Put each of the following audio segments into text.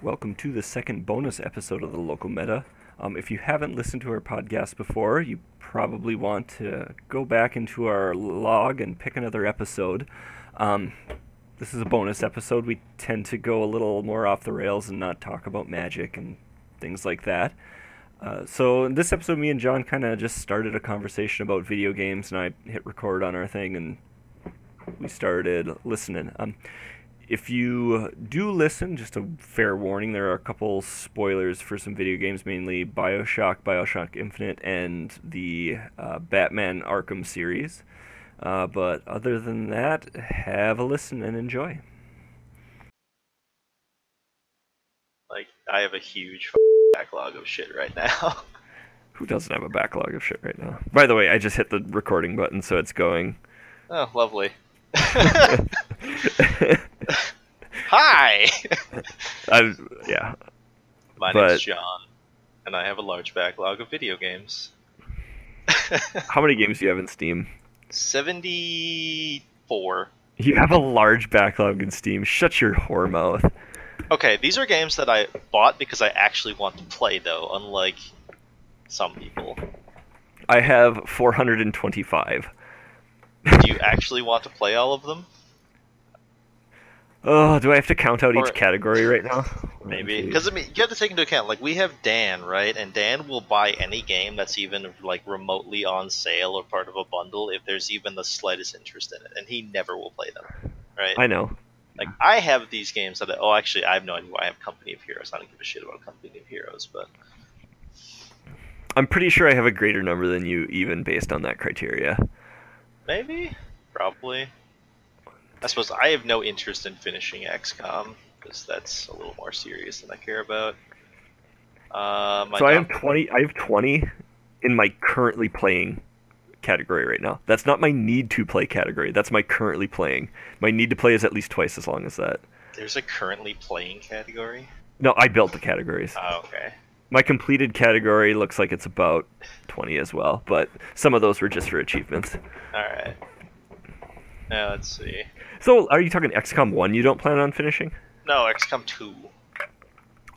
Welcome to the second bonus episode of The Local Meta. If you haven't listened to our podcast before, you probably want to go back into our log and pick another episode. This is a bonus episode. We tend to go a little more off the rails and not talk about magic and things like that. So in this episode, me and John kind of just started a conversation about video games, and I hit record on our thing, and we started listening. If you do listen, just a fair warning, there are a couple spoilers for some video games, mainly Bioshock Infinite, and the Batman Arkham series. But other than that, have a listen and enjoy. Like, I have a huge backlog of shit right now. Who doesn't have a backlog of shit right now? By the way, I just hit the recording button, so it's going. Oh, lovely. Hi! Yeah. My name's John, and I have a large backlog of video games. How many games do you have in Steam? 74. You have a large backlog in Steam. Shut your whore mouth. Okay, these are games that I bought because I actually want to play, though, unlike some people. I have 425. Do you actually want to play all of them? Oh, do I have to count out each category right now? Maybe. Because, I mean, you have to take into account, like, we have Dan, right? And Dan will buy any game that's even, like, remotely on sale or part of a bundle if there's even the slightest interest in it. And he never will play them, right? I know. Like, I have these games that... Oh, actually, I have no idea why I have Company of Heroes. I don't give a shit about Company of Heroes, but... I'm pretty sure I have a greater number than you, even based on that criteria. Maybe? Probably. I suppose I have no interest in finishing XCOM, because that's a little more serious than I care about. So I have 20 in my currently playing category right now. That's not my need to play category. That's my currently playing. My need to play is at least twice as long as that. There's a currently playing category? No, I built the categories. Oh, okay. My completed category looks like it's about 20 as well, but some of those were just for achievements. All right. Now, let's see. So, are you talking XCOM 1 you don't plan on finishing? No, XCOM 2.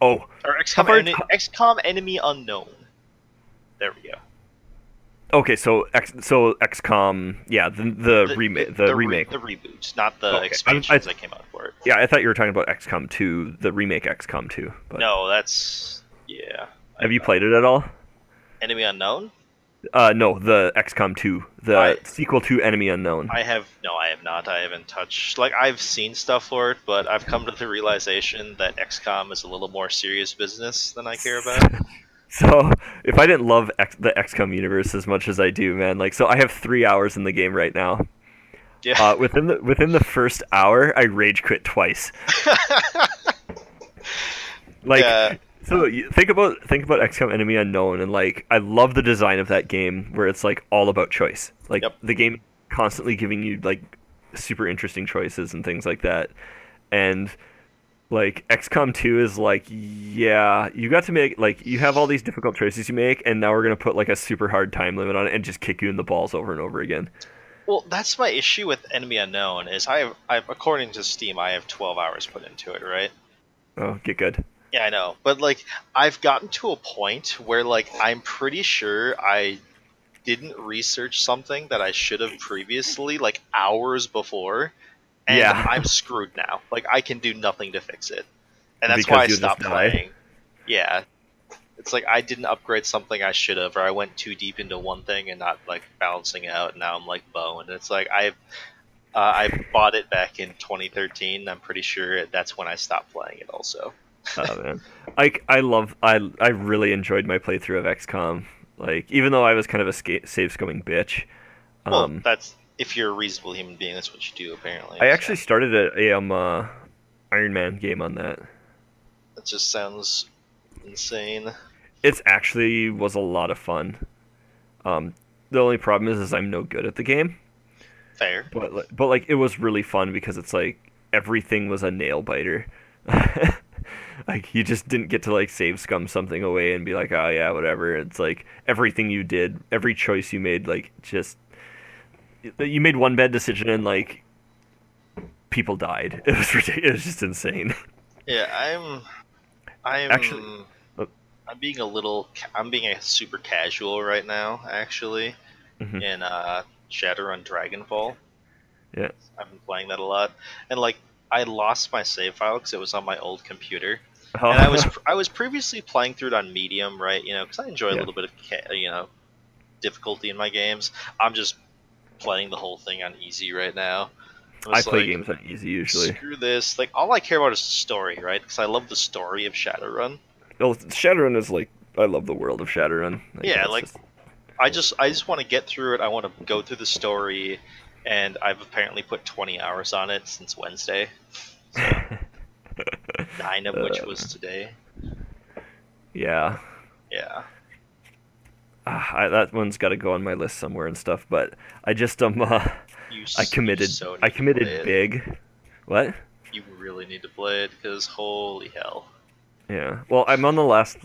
Oh. Or XCOM Enemy Unknown. There we go. Okay, so XCOM, yeah, the remake. The reboot, not the expansions that came out for it. Yeah, I thought you were talking about XCOM 2, the remake XCOM 2. But... No, that's... Yeah. Have you played it at all? Enemy Unknown? No, the XCOM 2, sequel to Enemy Unknown. I have not. I haven't touched... Like, I've seen stuff for it, but I've come to the realization that XCOM is a little more serious business than I care about. So, if I didn't love the XCOM universe as much as I do, man, like, so I have 3 hours in the game right now. Yeah. Within the first hour, I rage quit twice. Like... Yeah. So think about XCOM Enemy Unknown, and like I love the design of that game where it's like all about choice. Like the game constantly giving you like super interesting choices and things like that. And like XCOM 2 is like, yeah, you got to make like you have all these difficult choices you make, and now we're gonna put like a super hard time limit on it and just kick you in the balls over and over again. Well, that's my issue with Enemy Unknown is I've according to Steam I have 12 hours put into it, right? Oh, get good. Yeah, I know, but, like, I've gotten to a point where, like, I'm pretty sure I didn't research something that I should have previously, like, hours before, and yeah. I'm screwed now. Like, I can do nothing to fix it, and that's why I stopped playing. Yeah. It's like I didn't upgrade something I should have, or I went too deep into one thing and not, like, balancing out, and now I'm, like, boned. It's like I bought it back in 2013, I'm pretty sure that's when I stopped playing it also. Oh man, I really enjoyed my playthrough of XCOM. Like, even though I was kind of a save scumming bitch. Well, that's if you're a reasonable human being, that's what you do apparently. I actually started a Iron Man game on that. That just sounds insane. It's actually was a lot of fun. The only problem is I'm no good at the game. Fair. But like it was really fun because it's like everything was a nail biter. Like, you just didn't get to, like, save scum something away and be like, oh, yeah, whatever. It's, like, everything you did, every choice you made, like, just... You made one bad decision and, like, people died. It was ridiculous. It was just insane. Yeah, I'm... I'm being super casual right now, actually, in Shadowrun Dragonfall. Yeah. I've been playing that a lot, and like I lost my save file because it was on my old computer, and I was previously playing through it on medium, right? You know, because I enjoy a little bit of difficulty in my games. I'm just playing the whole thing on easy right now. I play games on easy usually. Screw this! Like all I care about is the story, right? Because I love the story of Shadowrun. Well, Shadowrun is like I love the world of Shadowrun. I just want to get through it. I want to go through the story, and I've apparently put 20 hours on it since Wednesday. So, 9 of which was today. Yeah. Yeah. That one's got to go on my list somewhere and stuff, but I just I committed big. What? You really need to play it because holy hell. Yeah. Well, I'm on the last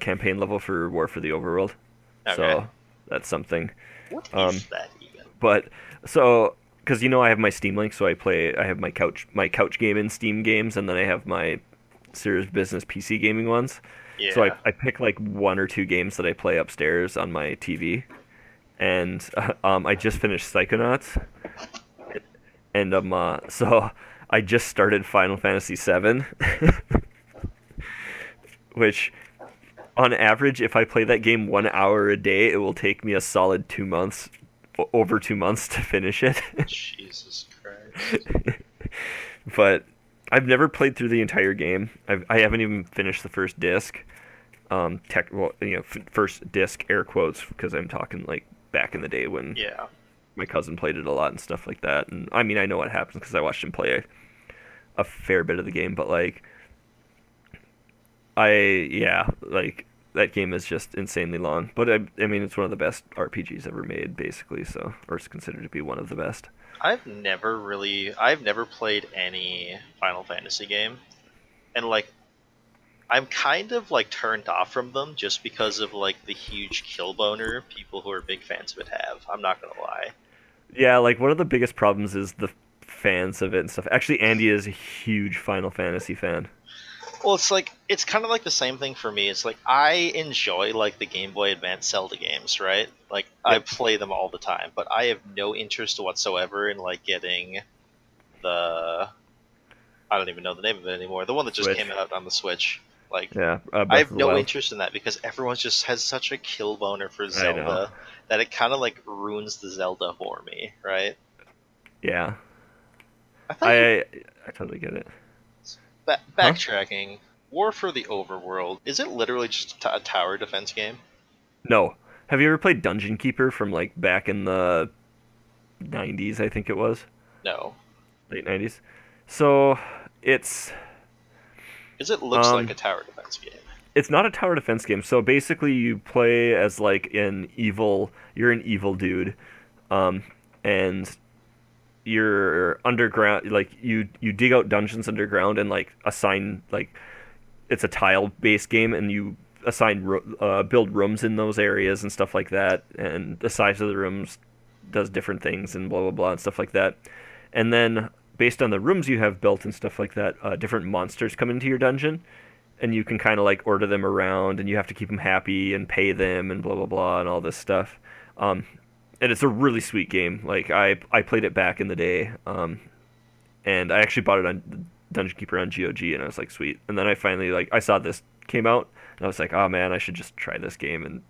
campaign level for War for the Overworld. Okay. So that's something. What is that even? But so because I have my Steam link, so I have my couch game in Steam games, and then I have my serious business PC gaming ones. Yeah. So I pick like one or two games that I play upstairs on my TV, and I just finished Psychonauts, and so I just started Final Fantasy VII, which on average, if I play that game 1 hour a day, it will take me a solid 2 months, over 2 months to finish it. Jesus Christ. But I've never played through the entire game. I haven't even finished the first disc. First disc air quotes because I'm talking like back in the day when my cousin played it a lot and stuff like that. And I mean, I know what happens because I watched him play a fair bit of the game. But like, that game is just insanely long. But I mean, it's one of the best RPGs ever made, basically. So, or it's considered to be one of the best. I've never played any Final Fantasy game, and like, I'm kind of like turned off from them just because of like the huge kill boner people who are big fans of it have. I'm not gonna lie. Yeah, like one of the biggest problems is the fans of it and stuff. Actually, Andy is a huge Final Fantasy fan. Well, it's kind of like the same thing for me. It's like I enjoy like the Game Boy Advance Zelda games, right? Like I play them all the time, but I have no interest whatsoever in like getting I don't even know the name of it anymore. The one that just came out on the Switch. Like I have no interest in that because everyone just has such a kill boner for Zelda that it kind of like ruins the Zelda for me, right? Yeah. I totally get it. Backtracking, War for the Overworld, is it literally just a tower defense game? No. Have you ever played Dungeon Keeper from like back in the 90s, I think it was? No. Late 90s? So, it looks like a tower defense game. It's not a tower defense game. So basically you play as like you're an evil dude, and you're underground, like you dig out dungeons underground and like assign, like it's a tile-based game, and you assign build rooms in those areas and stuff like that, and the size of the rooms does different things and blah blah blah and stuff like that. And then based on the rooms you have built and stuff like that, different monsters come into your dungeon, and you can kind of like order them around, and you have to keep them happy and pay them and blah blah blah and all this stuff. And it's a really sweet game. Like I played it back in the day, and I actually bought it on Dungeon Keeper on GOG, and I was like, sweet. And then I finally like I saw this came out, and I was like, oh man, I should just try this game. And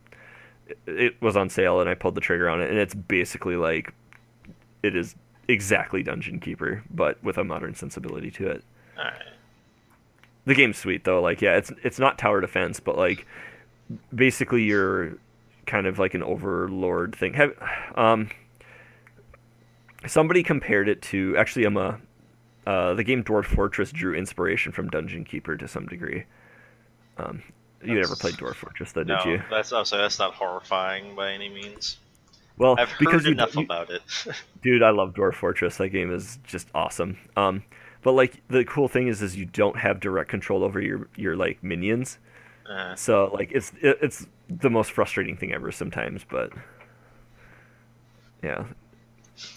it was on sale, and I pulled the trigger on it. And it's basically like it is exactly Dungeon Keeper, but with a modern sensibility to it. All right. The game's sweet though. Like yeah, it's not tower defense, but like basically you're kind of like an overlord thing. Somebody compared it to the game Dwarf Fortress drew inspiration from Dungeon Keeper to some degree. You never played Dwarf Fortress, though, did you? No, that's not horrifying by any means. Well, I've heard enough about it. Dude, I love Dwarf Fortress. That game is just awesome. But like the cool thing is you don't have direct control over your like minions. So like it's the most frustrating thing ever sometimes, but yeah,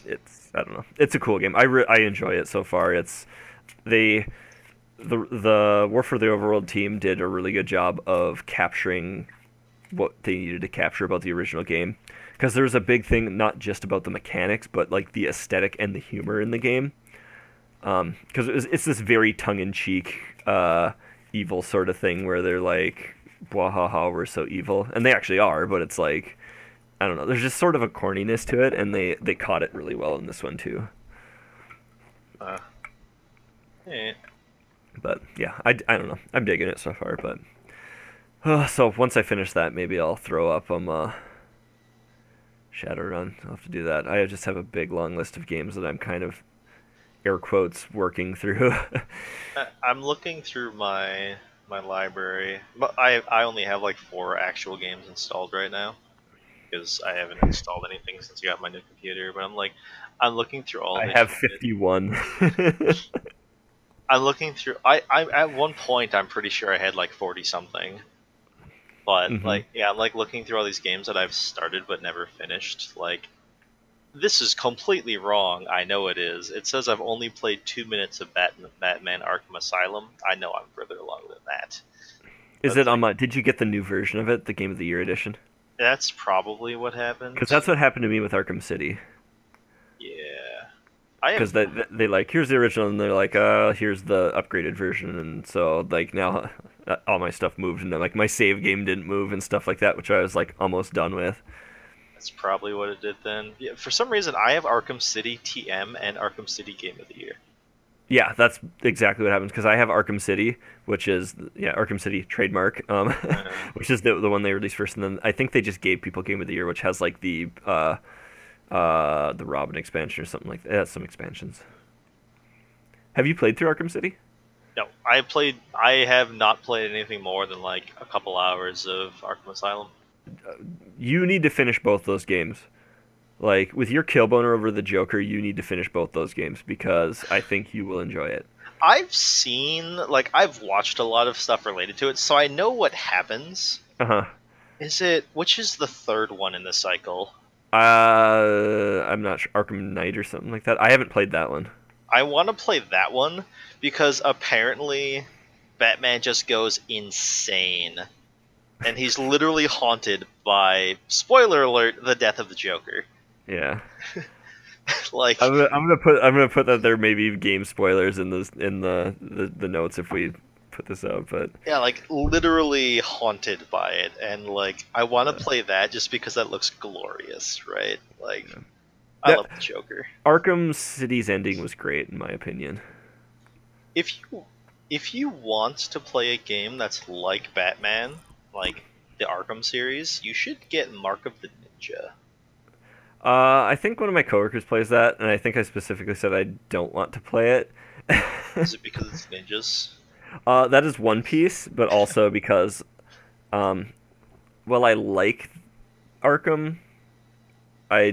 it's I don't know. It's a cool game. I enjoy it so far. It's they the War for the Overworld team did a really good job of capturing what they needed to capture about the original game, because there's a big thing not just about the mechanics, but like the aesthetic and the humor in the game. Because it's this very tongue-in-cheek evil sort of thing where they're like, "Wahaha, we're so evil," and they actually are, but it's like, I don't know. There's just sort of a corniness to it, and they caught it really well in this one too. But yeah, I don't know. I'm digging it so far, but. So once I finish that, maybe I'll throw up Shadowrun. I'll have to do that. I just have a big long list of games that I'm kind of air quotes working through. I'm looking through my library, but I only have like 4 actual games installed right now because I haven't installed anything since I got my new computer. But I'm looking through all. I have 51. I'm looking through. I at one point I'm pretty sure I had like 40 something. But, I'm, looking through all these games that I've started but never finished. Like, this is completely wrong. I know it is. It says I've only played 2 minutes of Batman Arkham Asylum. I know I'm further along than that. Is it on did you get the new version of it, the Game of the Year edition? That's probably what happened. Because that's what happened to me with Arkham City. Yeah. Because they like, here's the original, and they're like, here's the upgraded version, and so, like, now all my stuff moved, and then, like, my save game didn't move and stuff like that, which I was, like, almost done with. That's probably what it did then. Yeah, for some reason, I have Arkham City TM and Arkham City Game of the Year. Yeah, that's exactly what happens, because I have Arkham City, which is, Arkham City trademark, which is the one they released first, and then I think they just gave people Game of the Year, which has, like, the Robin expansion or something like that. Some expansions. Have you played through Arkham City? No, I have not played anything more than like a couple hours of Arkham Asylum. You need to finish both those games. Like with your Killboner over the Joker, you need to finish both those games because I think you will enjoy it. I've seen, like, I've watched a lot of stuff related to it, so I know what happens. Which is the third one in the cycle? I'm not sure, Arkham Knight or something like that. I haven't played that one. I want to play that one because apparently Batman just goes insane. And he's literally haunted by, spoiler alert, the death of the Joker. Yeah. Like I'm going to put that there may be game spoilers in the notes if we put this up, but yeah, like literally haunted by it, and like I want to play that just because that looks glorious, right? Like I love the Joker. Arkham City's ending was great in my opinion. If you want to play a game that's like Batman, like the Arkham series, you should get Mark of the Ninja. I think one of my coworkers plays that, and I think I specifically said I don't want to play it. Is it because it's ninjas? That is one piece, but also because, I like Arkham, I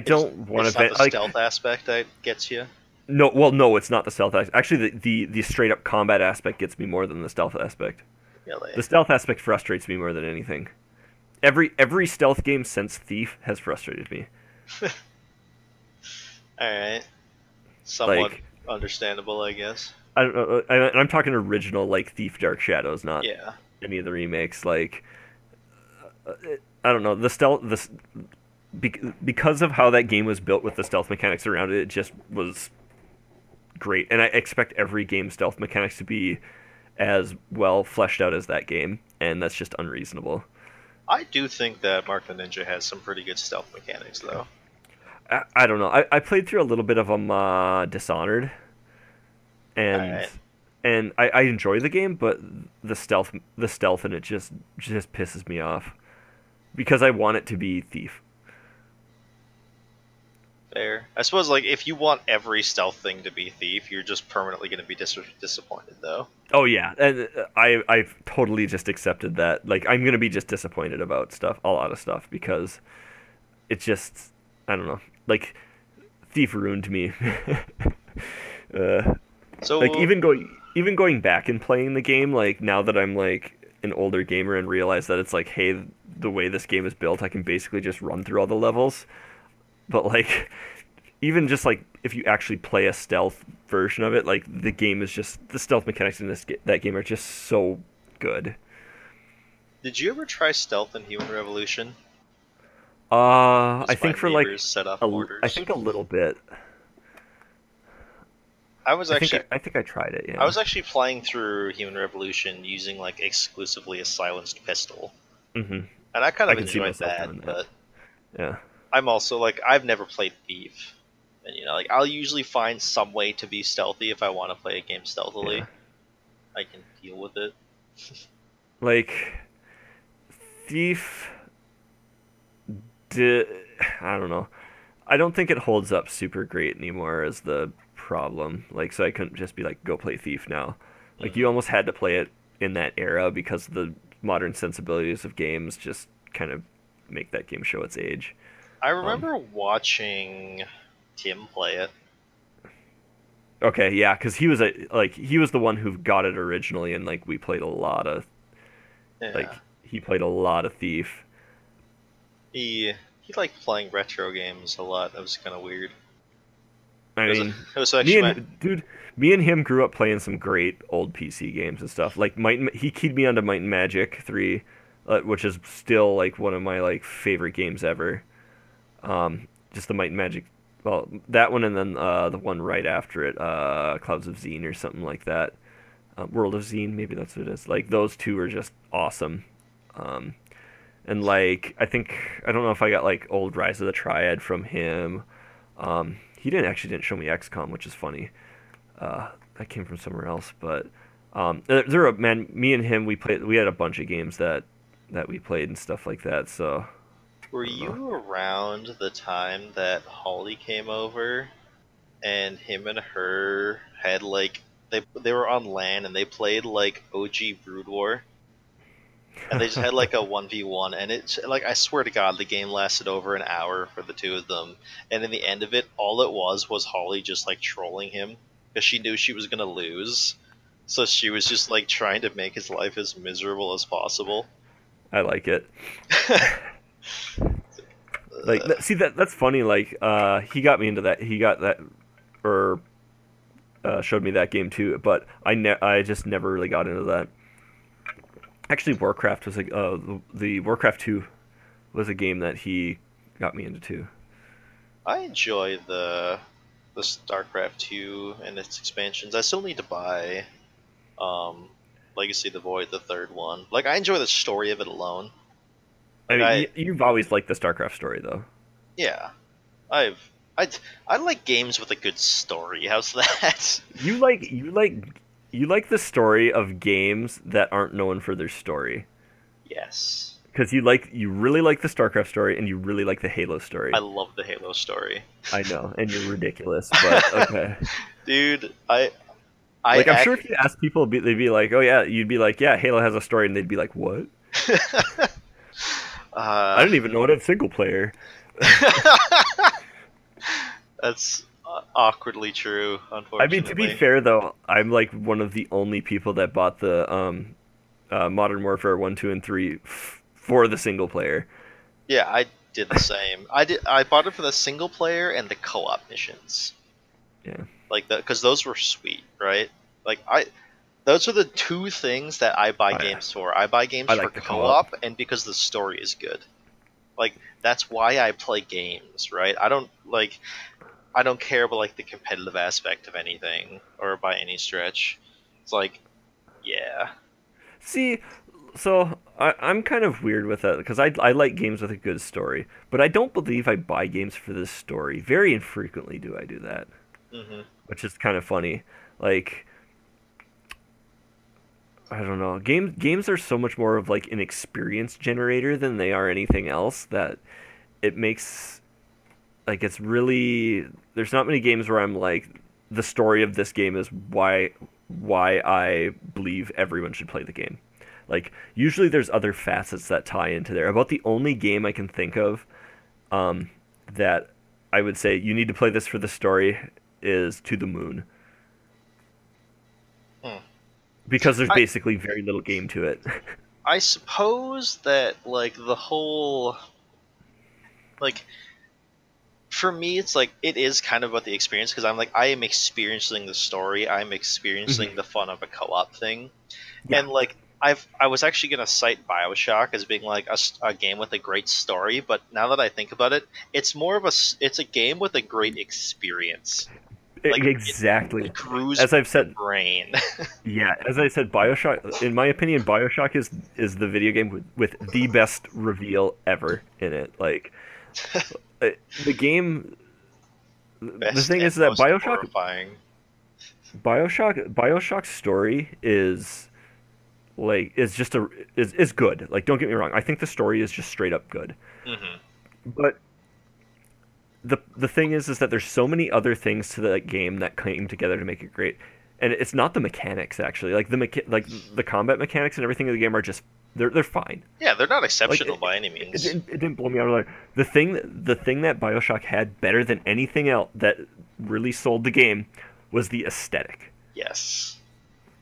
don't want to. It's not the stealth aspect that gets you. No, it's not the stealth aspect. Actually, the straight up combat aspect gets me more than the stealth aspect. Really? The stealth aspect frustrates me more than anything. Every stealth game since Thief has frustrated me. All right, somewhat. Like, understandable, I guess. I don't know. I'm talking original, like Thief Dark Shadows, not any of the remakes. Like, I don't know, because of how that game was built with the stealth mechanics around it, it just was great. And I expect every game's stealth mechanics to be as well fleshed out as that game, and that's just unreasonable. I do think that Mark the Ninja has some pretty good stealth mechanics, though. I don't know. I played through a little bit of Dishonored, and I enjoy the game, but the stealth in it just pisses me off because I want it to be Thief. Fair. I suppose, like, if you want every stealth thing to be Thief, you're just permanently going to be disappointed, though. Oh yeah, and I've totally just accepted that. Like, I'm going to be just disappointed about stuff, a lot of stuff, because it just. I don't know. Like, Thief ruined me. So, like, even going back and playing the game, like, now that I'm, like, an older gamer and realize that it's like, hey, the way this game is built, I can basically just run through all the levels. But, like, even just like if you actually play a stealth version of it, like the game is just, the stealth mechanics in that game are just so good. Did you ever try stealth in Human Revolution? I think for like I think a little bit. I think I tried it. Yeah. I was actually flying through Human Revolution using like exclusively a silenced pistol, and I kind of enjoyed that. But yeah, I'm also like, I've never played Thief, and you know, like I'll usually find some way to be stealthy if I want to play a game stealthily. Yeah. I can deal with it. Like Thief. I don't know. I don't think it holds up super great anymore is the problem. Like, so I couldn't just be like, go play Thief now. Like, you almost had to play it in that era because the modern sensibilities of games just kind of make that game show its age. I remember watching Tim play it. Okay, yeah, because he was the one who got it originally, and like we played a lot of, like he played a lot of Thief. He liked playing retro games a lot. That was kind of weird. I mean, it was actually me and him grew up playing some great old PC games and stuff. Like he keyed me onto Might and Magic 3, which is still like one of my like favorite games ever. Just the Might and Magic, well, that one and then the one right after it, Clouds of Xene or something like that. World of Xene, maybe that's what it is. Like those two are just awesome. And like, I don't know if I got like old Rise of the Triad from him. He didn't show me XCOM, which is funny. That came from somewhere else, but me and him, we had a bunch of games that we played and stuff like that. So were you around the time that Holly came over and him and her had like, they were on LAN and they played like OG Brood War? And they just had like a 1v1, and it's like, I swear to God, the game lasted over an hour for the two of them. And in the end of it, all it was Holly just like trolling him because she knew she was going to lose. So she was just like trying to make his life as miserable as possible. I like it. Like, see, that's funny. Like, he got me into that. He got that, or showed me that game too, but I just never really got into that. Actually, Warcraft was like the Warcraft 2 was a game that he got me into too. I enjoy the StarCraft 2 and its expansions. I still need to buy Legacy of the Void, the third one. Like, I enjoy the story of it alone. Like, I mean, you've always liked the StarCraft story, though. Yeah, I like games with a good story. How's that? You like the story of games that aren't known for their story. Yes. Because you really like the StarCraft story, and you really like the Halo story. I love the Halo story. I know, and you're ridiculous, but okay. Dude, I'm sure if you asked people, they'd be like, oh yeah, you'd be like, yeah, Halo has a story, and they'd be like, what? I didn't even know it had single player. That's awkwardly true, unfortunately. I mean, to be fair though, I'm like one of the only people that bought the Modern Warfare 1, 2, and 3 for the single player. Yeah, I did the same. I bought it for the single player and the co-op missions. Yeah, like that, because those were sweet, right? Like those are the two things that I buy games for. I buy games for co-op and because the story is good. Like that's why I play games, right? I don't care about like the competitive aspect of anything or by any stretch. It's like, yeah. See, so I'm kind of weird with that because I like games with a good story, but I don't believe I buy games for this story. Very infrequently do I do that, which is kind of funny. Like, I don't know. Games are so much more of like an experience generator than they are anything else that it makes. Like, it's really, there's not many games where I'm like, the story of this game is why I believe everyone should play the game. Like, usually there's other facets that tie into there. About the only game I can think of that I would say, you need to play this for the story, is To the Moon. Because there's basically very little game to it. I suppose that, like, the whole, like, for me, it's like, it is kind of about the experience, because I'm like, I am experiencing the story, I'm experiencing the fun of a co-op thing. Yeah. And like, I was actually going to cite Bioshock as being like a game with a great story, but now that I think about it, it's more of it's a game with a great experience. Like, exactly. As I've said, brain. Yeah, as I said, Bioshock, in my opinion, Bioshock is the video game with the best reveal ever in it. Like, the game. The thing is that Bioshock's story is like is good. Like, don't get me wrong, I think the story is just straight up good. Mm-hmm. But the thing is that there's so many other things to that game that came together to make it great, and it's not the mechanics actually. Like the combat mechanics and everything in the game are just they're fine. Yeah, they're not exceptional by any means. It didn't blow me out of the water. The thing that BioShock had better than anything else that really sold the game was the aesthetic. Yes.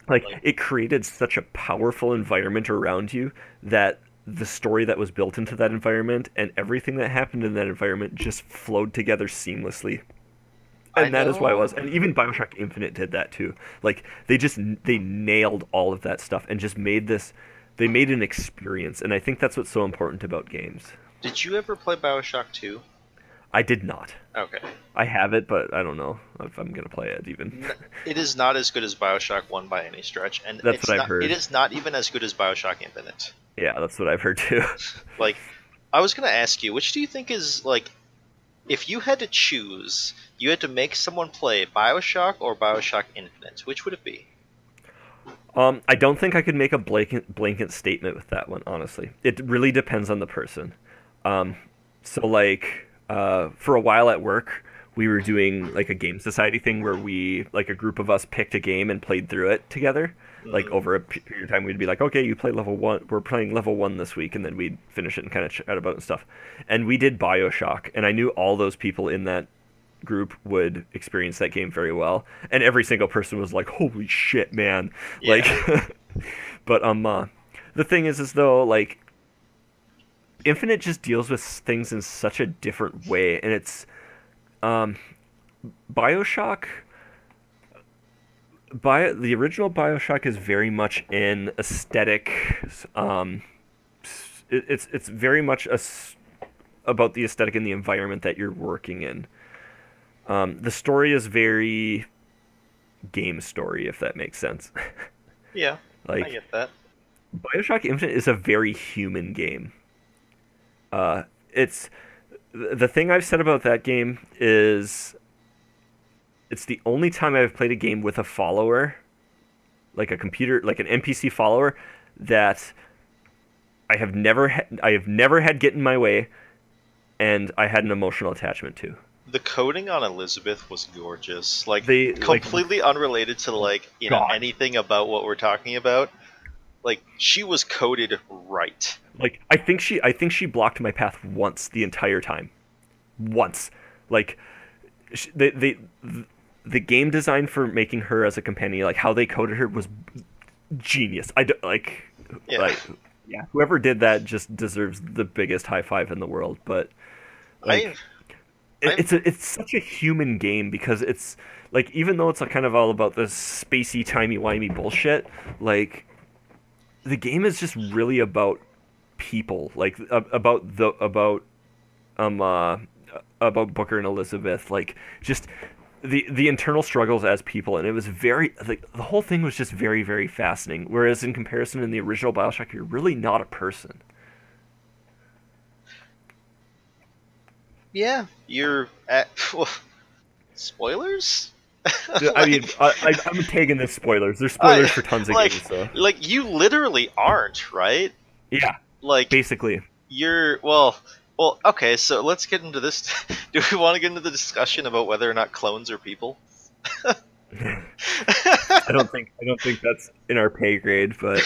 Like it created such a powerful environment around you that the story that was built into that environment and everything that happened in that environment just flowed together seamlessly. And that is why it was. And even Bioshock Infinite did that too. Like they nailed all of that stuff and just made an experience. And I think that's what's so important about games. Did you ever play Bioshock 2? I did not. Okay. I have it, but I don't know if I'm going to play it even. It is not as good as Bioshock 1 by any stretch. And that's what I've heard. It is not even as good as Bioshock Infinite. Yeah, that's what I've heard too. Like, I was going to ask you, which do you think is, like, if you had to choose, you had to make someone play Bioshock or Bioshock Infinite, which would it be? I don't think I could make a blanket statement with that one, honestly. It really depends on the person. So, like... for a while at work, we were doing like a game society thing where we, like a group of us picked a game and played through it together. Like over a period of time, we'd be like, okay, you play level one, we're playing level one this week. And then we'd finish it and kind of chat about it and stuff. And we did Bioshock. And I knew all those people in that group would experience that game very well. And every single person was like, holy shit, man. Yeah. Like, but, the thing is though, like, Infinite just deals with things in such a different way, and it's the original Bioshock is very much an aesthetic. It's very much about the aesthetic and the environment that you're working in. The story is very game story, if that makes sense. Yeah, like, I get that. Bioshock Infinite is a very human game. It's the thing I've said about that game is it's the only time I've played a game with a follower, like a computer, like an NPC follower, that I have never had get in my way, and I had an emotional attachment to. The coding on Elizabeth was gorgeous, like completely unrelated to like anything about what we're talking about. Like, she was coded right. Like, I think she blocked my path once the entire time. Once. Like, the game design for making her as a companion, like, how they coded her was genius. Whoever did that just deserves the biggest high five in the world. But, like, it's such a human game because it's, like, even though it's kind of all about this spacey, timey-wimey bullshit, like... The game is just really about people, like about Booker and Elizabeth, like just the internal struggles as people, and it was very the whole thing was just very, very fascinating. Whereas in comparison, in the original Bioshock, you're really not a person. Yeah, you're at spoilers. I mean, I'm taking the spoilers. There's spoilers for tons of games, though. Like, you literally aren't, right? Yeah. Like, basically. You're, well, okay, so let's get into this. Do we want to get into the discussion about whether or not clones are people? I don't think that's in our pay grade, but...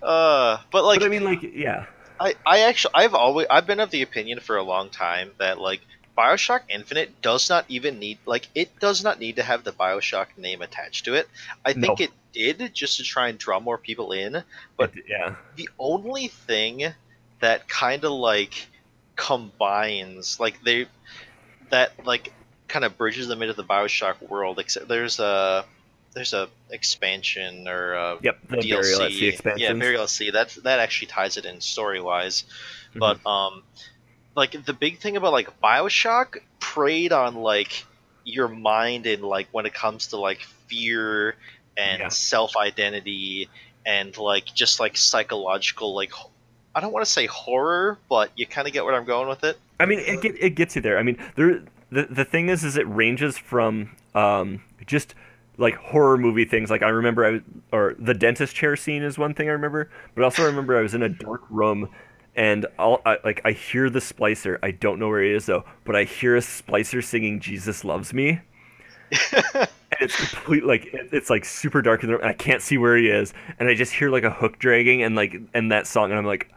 but, like... But, I mean, like, yeah. I've been of the opinion for a long time that, like, Bioshock Infinite does not even need, like, it does not need to have the Bioshock name attached to it. I think it did just to try and draw more people in, but the only thing that kind of, like, combines, like, they, that, like, kind of bridges the mid of the Bioshock world, except there's a expansion or a DLC. Yeah, Burial at Sea. That actually ties it in story-wise. Mm-hmm. But, like, the big thing about, like, Bioshock preyed on, like, your mind and, like, when it comes to, like, fear and self-identity and, like, just, like, psychological, like, I don't want to say horror, but you kind of get where I'm going with it. I mean, it gets you there. I mean, the thing is it ranges from just... like horror movie things, like I remember the dentist chair scene is one thing I remember, but also I remember I was in a dark room and I hear the splicer. I don't know where he is though, but I hear a splicer singing "Jesus Loves Me," and it's complete, like it's like super dark in the room, and I can't see where he is, and I just hear like a hook dragging and that song, and I'm like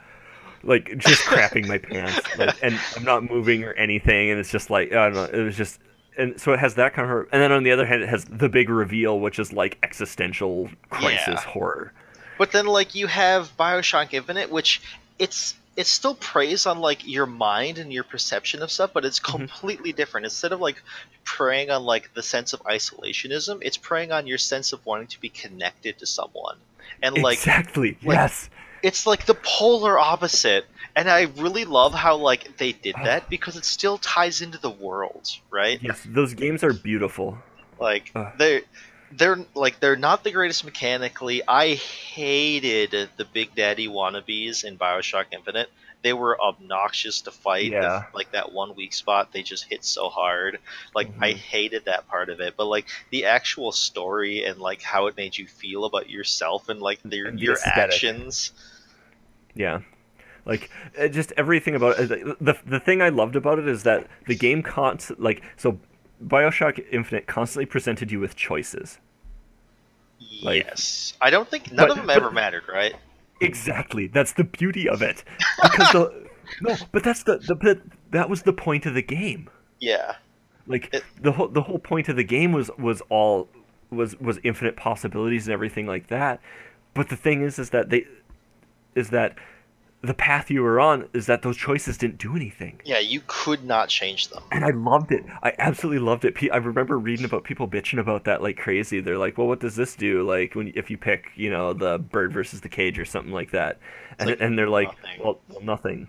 just crapping my pants, like, and I'm not moving or anything, and it's just like I don't know, it was just. And so it has that kind of horror. And then on the other hand, it has the big reveal, which is like existential crisis horror. But then, like, you have Bioshock Infinite, which it's still preys on, like, your mind and your perception of stuff, but it's completely different. Instead of, like, preying on, like, the sense of isolationism, it's preying on your sense of wanting to be connected to someone. And Exactly, yes. It's, like, the polar opposite. And I really love how, like, they did that, because it still ties into the world, right? Yes, those games are beautiful. Like, they're not the greatest mechanically. I hated the Big Daddy wannabes in Bioshock Infinite. They were obnoxious to fight. Yeah. Like, that one weak spot, they just hit so hard. Like, I hated that part of it. But, like, the actual story and, like, how it made you feel about yourself and, like, your actions. Yeah. Like, just everything about it. The thing I loved about it is that the game Bioshock Infinite constantly presented you with choices. Yes. Like, I don't think none of them ever mattered, right? Exactly. That's the beauty of it. Because that was the point of the game. Yeah. Like the whole point of the game was infinite possibilities and everything like that. But the thing is that the path you were on is that those choices didn't do anything. Yeah, you could not change them. And I loved it. I absolutely loved it. I remember reading about people bitching about that like crazy. They're like, well, what does this do? Like, if you pick, you know, the bird versus the cage or something like that. And they're like, nothing. Well, nothing.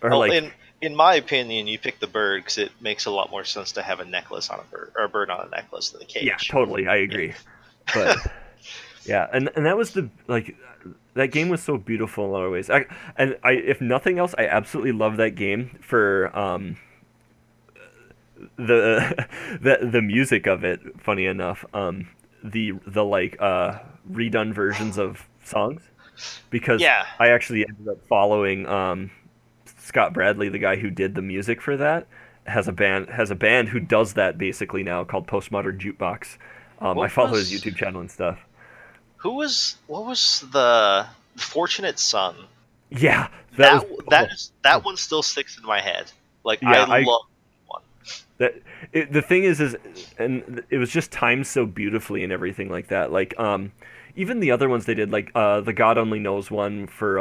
Or well, like, in my opinion, you pick the bird because it makes a lot more sense to have a necklace on a bird, or a bird on a necklace than a cage. Yeah, totally. I agree. Yeah. But... yeah, and that was the, like, that game was so beautiful in a lot of ways. I if nothing else, I absolutely love that game for the music of it. Funny enough, the redone versions of songs, because I actually ended up following Scott Bradlee, the guy who did the music for that, has a band who does that basically now called Postmodern Jukebox. I follow his YouTube channel and stuff. What was the Fortunate Son? Yeah. That one still sticks in my head. Like, yeah, I love that one. The thing is, and it was just timed so beautifully and everything like that. Like, even the other ones they did, like, the God Only Knows one for,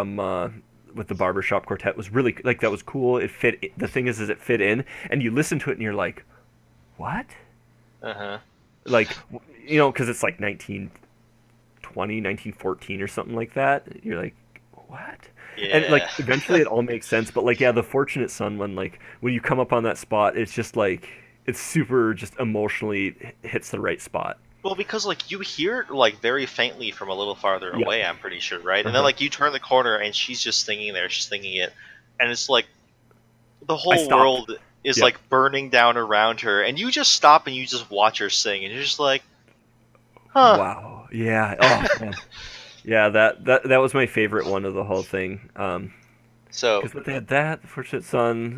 with the Barbershop Quartet was really, like, that was cool. It fit, the thing is it fit in, and you listen to it and you're like, what? Uh-huh. Like, you know, because it's like 1914 or something like that. You're like, what? Yeah. And like eventually it all makes sense, but like, yeah, the Fortunate Son one, like when you come up on that spot, it's just like, it's super just emotionally hits the right spot. Well, because like you hear it like very faintly from a little farther away, I'm pretty sure, right? And then like you turn the corner and she's just singing there, she's singing it, and it's like the whole world is like burning down around her, and you just stop and you just watch her sing, and you're just like, huh. Wow. Yeah, oh, man. Yeah. That was my favorite one of the whole thing. So because they had that The Fortunate Son.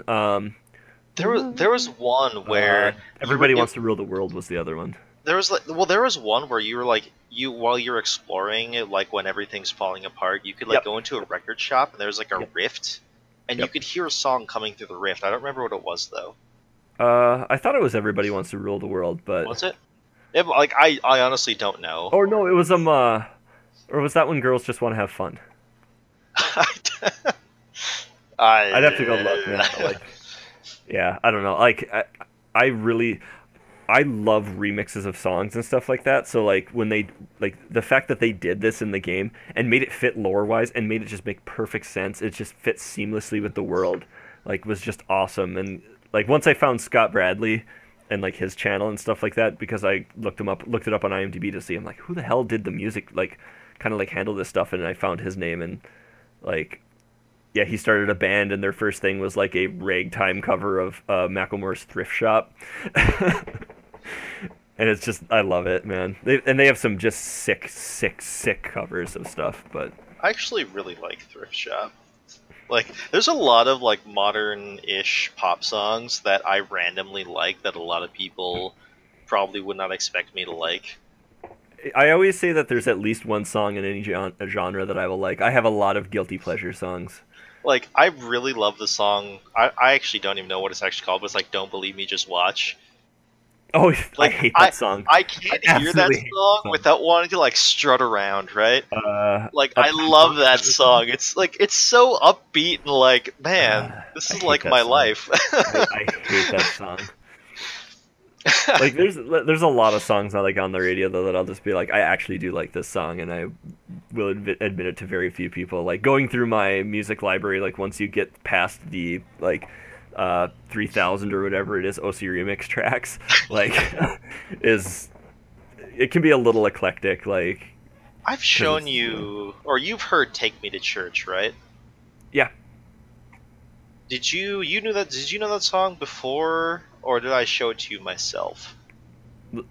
There was one where Everybody Wants to Rule the World was the other one. There was one where you were like, you while you're exploring it, like when everything's falling apart, you could like go into a record shop and there was like a rift, and you could hear a song coming through the rift. I don't remember what it was though. I thought it was Everybody Wants to Rule the World, but was it? It, like I honestly don't know. Oh no, it was or was that when Girls Just Want to Have Fun? I'd have to go look, man. Like, yeah, I don't know. Like, I love remixes of songs and stuff like that. So, like, when they, like, the fact that they did this in the game and made it fit lore-wise and made it just make perfect sense, it just fits seamlessly with the world, like, was just awesome. And, like, once I found Scott Bradlee and, like, his channel and stuff like that, because I looked it up on IMDb to see, I'm like, who the hell did the music, like, kind of, like, handle this stuff? And I found his name, and, like, yeah, he started a band, and their first thing was, like, a ragtime cover of Macklemore's Thrift Shop. And it's just, I love it, man. They have some just sick covers of stuff, but... I actually really like Thrift Shop. Like, there's a lot of, like, modern-ish pop songs that I randomly like that a lot of people probably would not expect me to like. I always say that there's at least one song in any genre that I will like. I have a lot of guilty pleasure songs. Like, I really love the song, I actually don't even know what it's actually called, but it's like, Don't Believe Me, Just Watch. Oh, like, I hate that song. I can't hear that song without wanting to, like, strut around, right? Like, I love that song. It's, like, it's so upbeat and, like, man, this is, like, my life. I hate that song. Like, there's a lot of songs I like on the radio, though, that I'll just be like, I actually do like this song, and I will admit it to very few people. Like, going through my music library, like, once you get past the, like... 3,000 or whatever it is OC remix tracks, like, is, it can be a little eclectic. Like, I've shown you, or you've heard Take Me to Church, right? Yeah. Did you know that song before, or did I show it to you myself?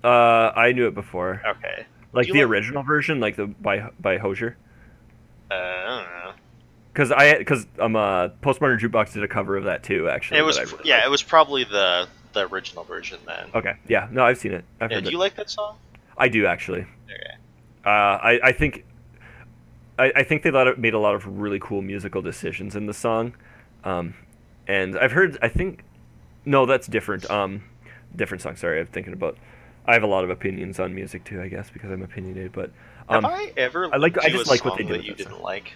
I knew it before. Okay. Like the original version, like the by Hozier. I don't know. Because Postmodern Jukebox did a cover of that too, actually. It was probably the original version then. Okay, yeah, no, I've seen it. Do you like that song? I do, actually. Okay. I think they made a lot of really cool musical decisions in the song, and I've heard. I think, no, that's different. Different song. Sorry, I'm thinking about. I have a lot of opinions on music too, I guess, because I'm opinionated. But have I ever? I just like what they did. You didn't like.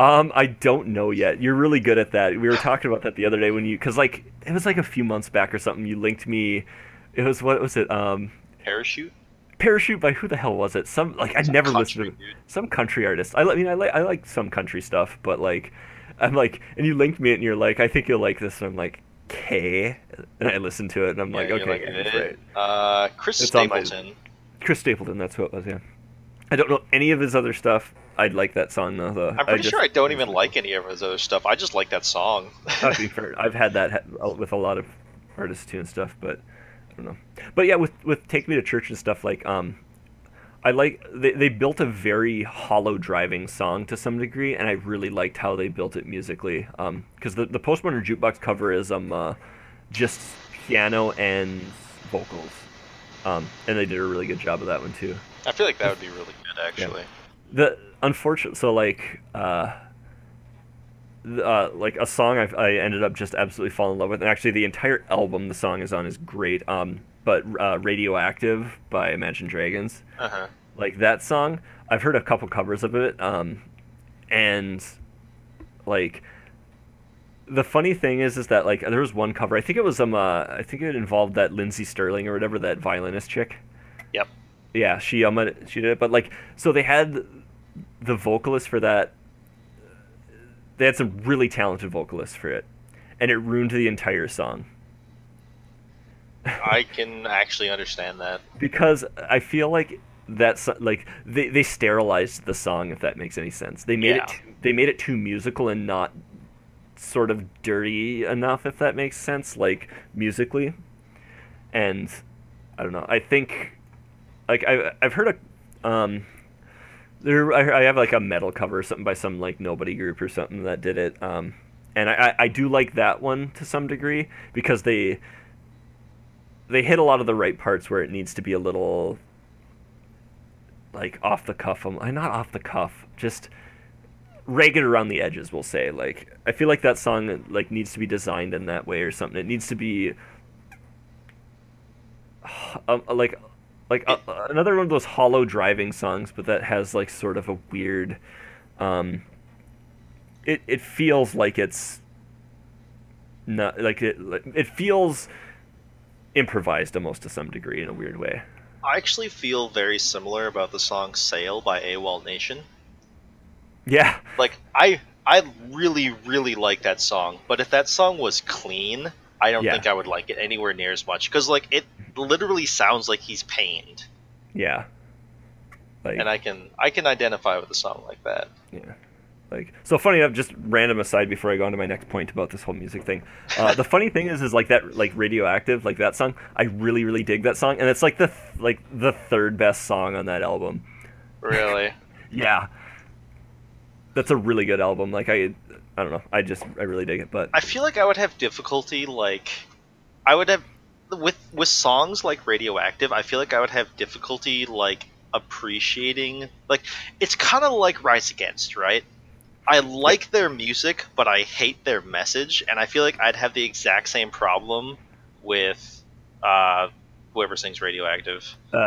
I don't know yet. You're really good at that. We were talking about that the other day when you, because, like, it was like a few months back or something. You linked me. It was, what was it? Parachute. Parachute by who the hell was it? Some, like, I never listened to some country artist. I like some country stuff, but, like, I'm like, and you linked me it, and you're like, I think you'll like this, and I'm like, okay, and I listened to it, and I'm like, okay, that's right. Chris Stapleton, that's who it was. Yeah. I don't know any of his other stuff. I'd like that song, though. I'm pretty sure I don't even like any of his other stuff. I just like that song. I've had that with a lot of artists, too, and stuff, but I don't know. But, yeah, with Take Me to Church and stuff, like, I like... They built a very hollow driving song to some degree, and I really liked how they built it musically. Because the Postmodern Jukebox cover is just piano and vocals. And they did a really good job of that one, too. I feel like that would be really good, actually. Yeah. Unfortunately, a song I ended up just absolutely falling in love with, and actually the entire album the song is on is great. But Radioactive by Imagine Dragons, like that song, I've heard a couple covers of it. And like the funny thing is that like there was one cover. I think it was I think it involved that Lindsey Sterling or whatever, that violinist chick. Yep. Yeah, she did it, but like, so they had the vocalist for that. They had some really talented vocalists for it, and it ruined the entire song. I can actually understand that, because I feel like that's like they sterilized the song, if that makes any sense. They made it too musical and not sort of dirty enough, if that makes sense, like musically. And I don't know. I think. Like I've heard I have like a metal cover or something by some like nobody group or something that did it, and I do like that one to some degree, because they hit a lot of the right parts where it needs to be a little like off the cuff. Not off the cuff, just ragged around the edges, we'll say. Like I feel like that song like needs to be designed in that way or something. It needs to be another one of those hollow driving songs, but that has like sort of a weird. It feels like it's no, it feels improvised almost to some degree in a weird way. I actually feel very similar about the song "Sail" by AWOL Nation. Yeah. I really, really like that song, but if that song was clean, I don't think I would like it anywhere near as much, because it literally sounds like he's pained. Yeah. And I can identify with a song like that. Yeah. So funny enough, just random aside before I go on to my next point about this whole music thing. The funny thing is that Radioactive, that song, I really, really dig that song, and it's the third best song on that album. Really? Yeah. That's a really good album. I don't know. I really dig it, but I feel I would have difficulty with songs like Radioactive, I feel I would have difficulty appreciating it's kind of like Rise Against, right? I like their music, but I hate their message, and I feel I'd have the exact same problem with whoever sings Radioactive.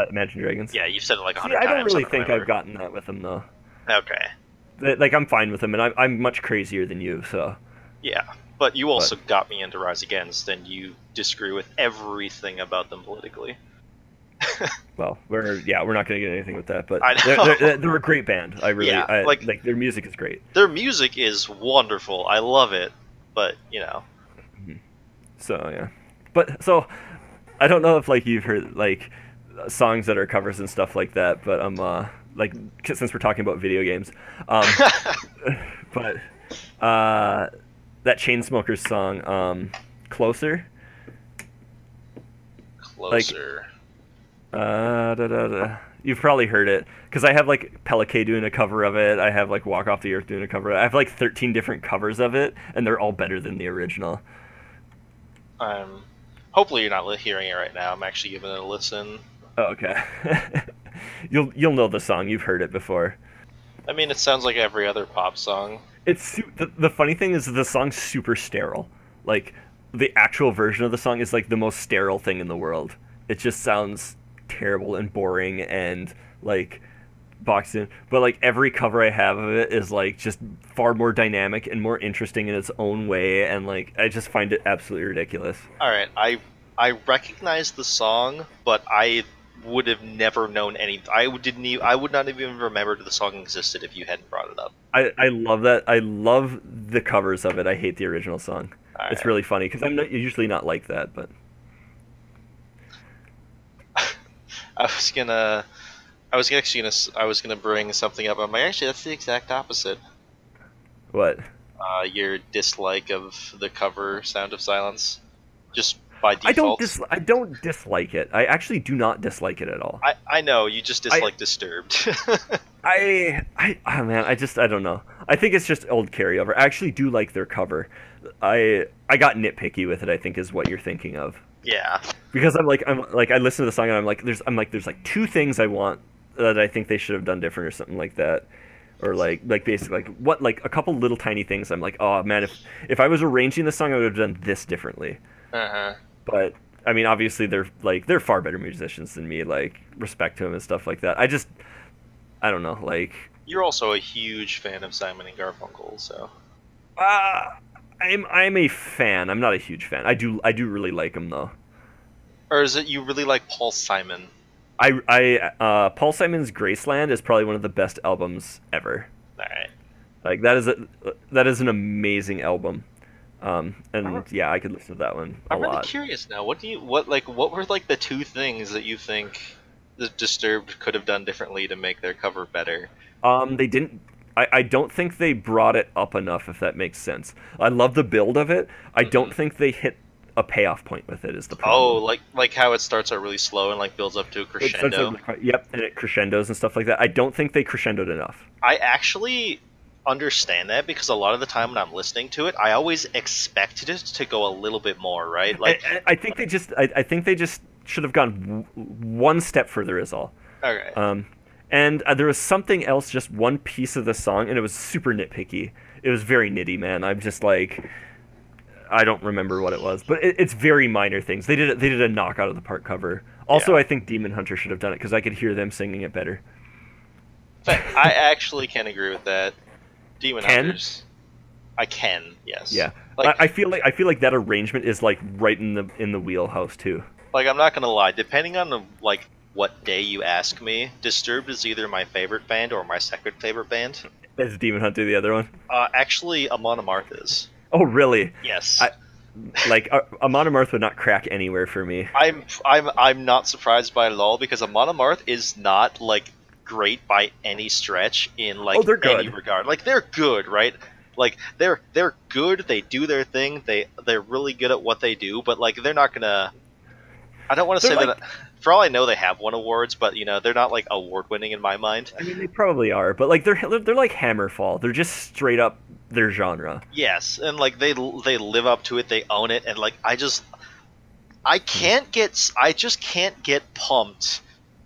Imagine Dragons. Yeah, you've said it 100 times. I don't really think I've gotten that with them though. Okay. I'm fine with them, and I'm much crazier than you, so. Yeah, but you also got me into Rise Against, and you disagree with everything about them politically. Well, we're not going to get anything with that, but they're a great band. Their music is great. Their music is wonderful. I love it, but So yeah, but so I don't know if you've heard songs that are covers and stuff like that, but since we're talking about video games, but that Chainsmokers song, Closer. You've probably heard it, because I have Pelake doing a cover of it, I have Walk Off the Earth doing a cover of it. I have 13 different covers of it, and they're all better than the original. Hopefully you're not hearing it right now. I'm actually giving it a listen. Oh, okay. You'll know the song, you've heard it before. I mean, it sounds like every other pop song. The funny thing is the song's super sterile. The actual version of the song is the most sterile thing in the world. It just sounds terrible and boring and boxed in, but every cover I have of it is just far more dynamic and more interesting in its own way, and I just find it absolutely ridiculous. All right, I recognize the song, but I would have never known any. I would not even remember the song existed if you hadn't brought it up. I love that. I love the covers of it. I hate the original song. All right. It's really funny because I'm usually not like that, but. I was gonna bring something up. I'm like, actually, that's the exact opposite. What? Your dislike of the cover "Sound of Silence," just by default. I don't dislike it. I actually do not dislike it at all. I know you just dislike Disturbed. I don't know. I think it's just old carryover. I actually do like their cover. I got nitpicky with it, I think, is what you're thinking of. Yeah. Because I listen to the song and there's two things I want that I think they should have done different or something like that. Or basically a couple little tiny things I'm oh man, if I was arranging the song I would have done this differently. Uh-huh. But I mean obviously they're far better musicians than me, respect to them and stuff like that. I don't know, You're also a huge fan of Simon and Garfunkel, so I'm a fan. I'm not a huge fan. I do really like him though. Or is it you really like Paul Simon? I Paul Simon's Graceland is probably one of the best albums ever. All right. That is an amazing album. I could listen to that one a lot. I'm really curious now. What were the two things that you think the Disturbed could have done differently to make their cover better? They didn't. I don't think they brought it up enough, if that makes sense. I love the build of it. I don't think they hit a payoff point with it is the problem. Oh, like how it starts out really slow and builds up to a crescendo. Yep, and it crescendos and stuff like that. I don't think they crescendoed enough. I actually understand that because a lot of the time when I'm listening to it, I always expected it to go a little bit more, right? I think they just should have gone one step further is all. Okay. And there was something else, just one piece of the song, and it was super nitpicky. It was very nitty, man. I'm just I don't remember what it was, but it's very minor things. They did a knock out of the park cover. Also, yeah. I think Demon Hunter should have done it because I could hear them singing it better. But I actually can agree with that. Demon Hunters. I can, yes. Yeah. Like, I feel like that arrangement is like right in the wheelhouse too. Like, I'm not gonna lie, depending on the like what day you ask me, Disturbed is either my favorite band or my second favorite band. Is Demon Hunter the other one? Actually, Amon Amarth is. Oh, really? Yes. Amon Amarth would not crack anywhere for me. I'm not surprised by it at all, because Amon Amarth is not like great by any stretch in like any regard. Like, they're good, right? Like, they're good. They do their thing. They're really good at what they do. But like, they're not gonna. I don't want to say like, that. For all I know, they have won awards, but you know they're not like award-winning in my mind. I mean, they probably are, but like they're like Hammerfall. They're just straight up their genre. Yes, and like they live up to it. They own it, and like I just can't get pumped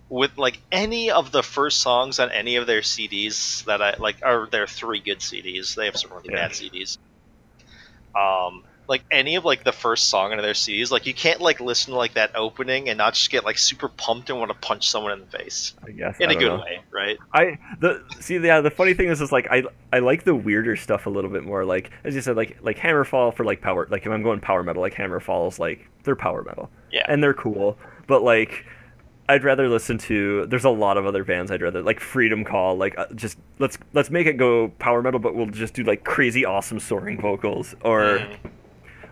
with like any of the first songs on any of their CDs that I like. Are their three good CDs? They have some really bad CDs. Like, any of, like, the first song in their CDs, like, you can't, like, listen to, like, that opening and not just get, like, super pumped and want to punch someone in the face. I guess. In a good way, right? The funny thing is, like, I like the weirder stuff a little bit more. Like, as you said, like Hammerfall for, like, power. Like, if I'm going power metal, like, Hammerfall's, like, they're power metal. Yeah. And they're cool. But, like, I'd rather listen to... There's a lot of other bands I'd rather... Like, Freedom Call. Like, just... Let's make it go power metal, but we'll just do, like, crazy, awesome, soaring vocals. Or...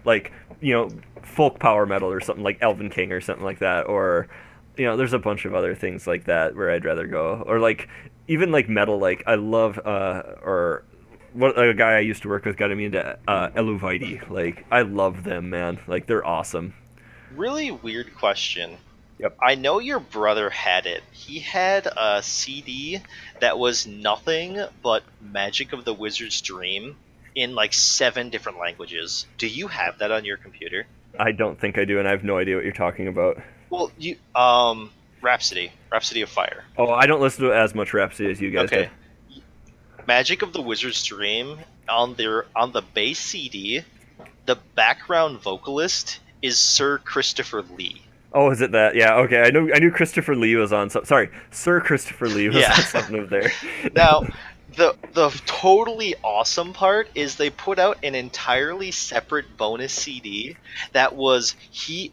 like, you know, folk power metal or something like Elven King or something like that, or, you know, there's a bunch of other things like that where I'd rather go. Or like, even like metal, like I love a guy I used to work with got me into Eluvite. Like, I love them, man. Like, they're awesome. Really weird question. Yep. I know your brother had it. He had a CD that was nothing but Magic of the Wizard's Dream in like 7 different languages. Do you have that on your computer? I don't think I do, and I have no idea what you're talking about. Well, you Rhapsody of Fire. Oh, I don't listen to as much Rhapsody as you guys do. Okay. Magic of the Wizard's Dream on the bass CD, the background vocalist is Sir Christopher Lee. Oh, is it that? Yeah, okay. I knew Christopher Lee was on something. Sorry, Sir Christopher Lee was on something over there. Now, The totally awesome part is they put out an entirely separate bonus CD that was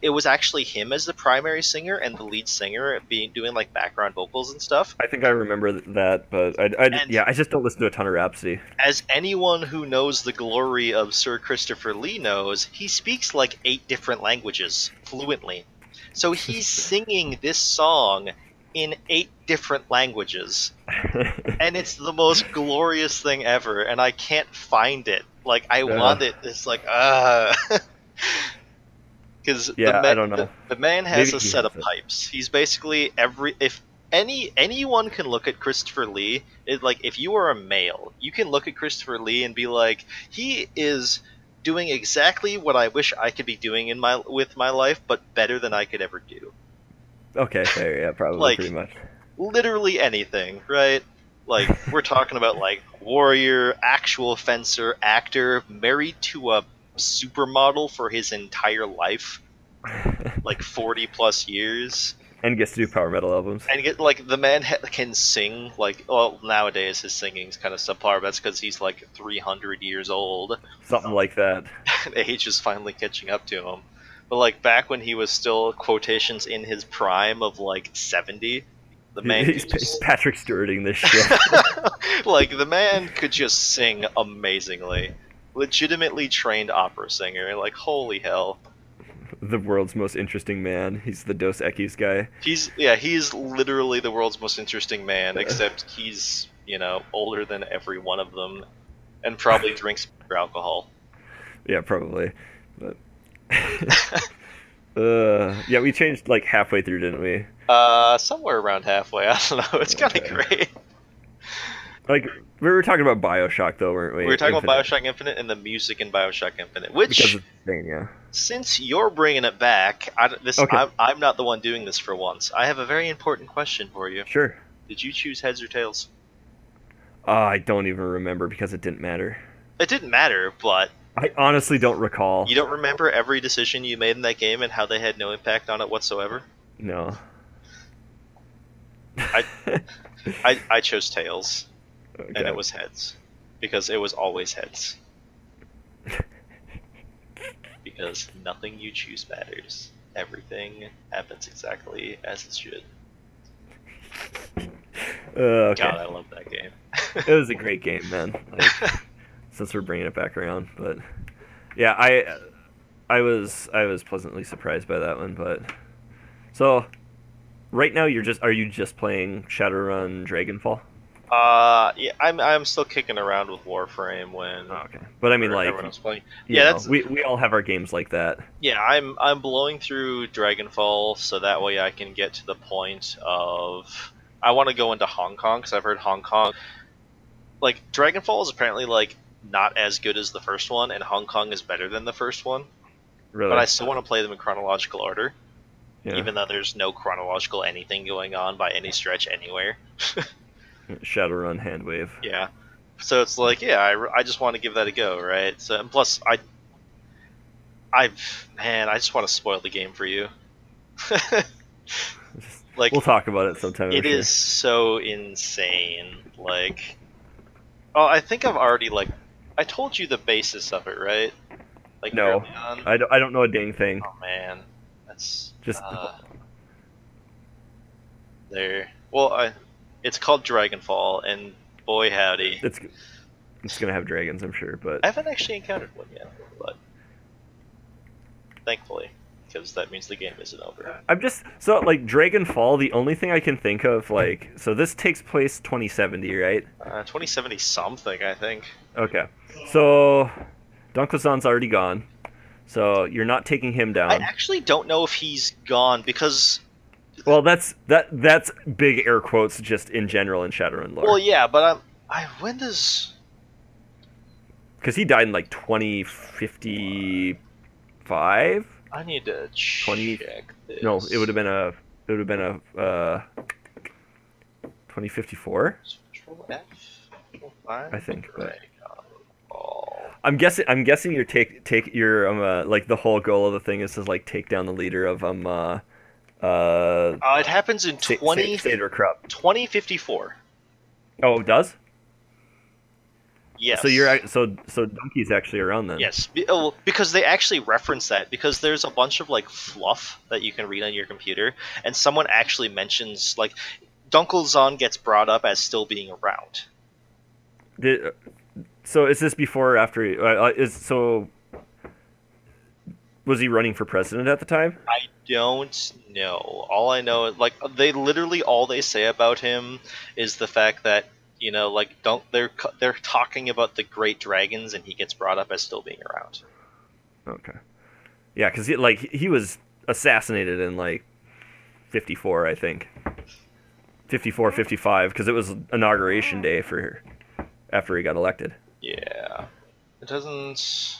it was actually him as the primary singer and the lead singer doing like background vocals and stuff. I think I remember that, but I just don't listen to a ton of Rhapsody. As anyone who knows the glory of Sir Christopher Lee knows, he speaks like 8 different languages fluently. So he's singing this song in 8 different languages. And it's the most glorious thing ever, and I can't find it. Like, I want it. It's like, Because I don't know. The man has a set of pipes. He's basically anyone can look at Christopher Lee, if you are a male, you can look at Christopher Lee and be like, he is doing exactly what I wish I could be doing with my life, but better than I could ever do. Okay, fair, yeah, probably, like, pretty much. Literally anything, right? Like, we're talking about, like, warrior, actual fencer, actor, married to a supermodel for his entire life. Like, 40-plus years. And gets to do power metal albums. And, the man can sing, like, well, nowadays his singing's kind of subpar, but that's because he's, like, 300 years old. Something like that. Age is finally catching up to him. But, like, back when he was still, quotations, in his prime of, like, 70, the man... He's Patrick Stewarting this shit. Like, the man could just sing amazingly. Legitimately trained opera singer. Like, holy hell. The world's most interesting man. He's the Dos Equis guy. He's literally the world's most interesting man, except he's, you know, older than every one of them, and probably drinks beer alcohol. Yeah, probably. But... yeah, we changed like halfway through, didn't we? Somewhere around halfway. I don't know. It's kind of great. Like, we were talking about Bioshock, though, weren't we? We were talking about Bioshock Infinite and the music in Bioshock Infinite, which, since you're bringing it back, I'm not the one doing this for once. I have a very important question for you. Sure. Did you choose heads or tails? I don't even remember, because it didn't matter. It didn't matter, but... I honestly don't recall. You don't remember every decision you made in that game and how they had no impact on it whatsoever? No. I chose tails, and it was heads, because it was always heads. because nothing you choose matters. Everything happens exactly as it should. Okay. God, I love that game. It was a great game, man. Like, since we're bringing it back around, but yeah, I was pleasantly surprised by that one. But so right now, are you just playing Shadowrun Dragonfall? Yeah, I'm still kicking around with Warframe when. Oh, okay. But I mean, like, everyone else playing. Yeah, that's, we all have our games like that. Yeah, I'm blowing through Dragonfall so that way I can get to the point of I want to go into Hong Kong because I've heard Hong Kong, like, Dragonfall is apparently like not as good as the first one, and Hong Kong is better than the first one. Really? But I still want to play them in chronological order, yeah. Even though there's no chronological anything going on by any stretch anywhere. Shadowrun Handwave. Yeah, so it's like, yeah, I just want to give that a go, right? So, and plus I just want to spoil the game for you. Like, we'll talk about it sometime. It is so insane. Like, oh, I think I've already, like, I told you the basis of it, right? Like, no, I don't know a dang thing. Oh man, that's just there. Well, it's called Dragonfall, and boy howdy, it's gonna have dragons, I'm sure. But I haven't actually encountered one yet, but thankfully, because that means the game isn't over. I'm just so, like, Dragonfall. The only thing I can think of, like, so this takes place 2070, right? 2070 something, I think. Okay, so Dunkelsan's already gone, so you're not taking him down. I actually don't know if he's gone because. Well, that's big air quotes just in general in Shadowrun lore. Well, yeah, but when does? Because he died in like 2055. I need to check this. No, it would have been a 2054. Control F, Control 5. I think. But I'm guessing your take your like the whole goal of the thing is to, like, take down the leader of it happens in 2054. Oh, it does? Yes. So you're so Donkey's actually around then. Yes, because they actually reference that, because there's a bunch of, like, fluff that you can read on your computer, and someone actually mentions, like, Dunkelzahn gets brought up as still being around. So is this before or after? Was he running for president at the time? I don't know. All I know is, like, they literally all they say about him is the fact that, you know, like, they're talking about the great dragons, and he gets brought up as still being around. Okay. Yeah, because he was assassinated in, like, 54, I think. 54, 55, because it was inauguration day for after he got elected. Yeah. It doesn't.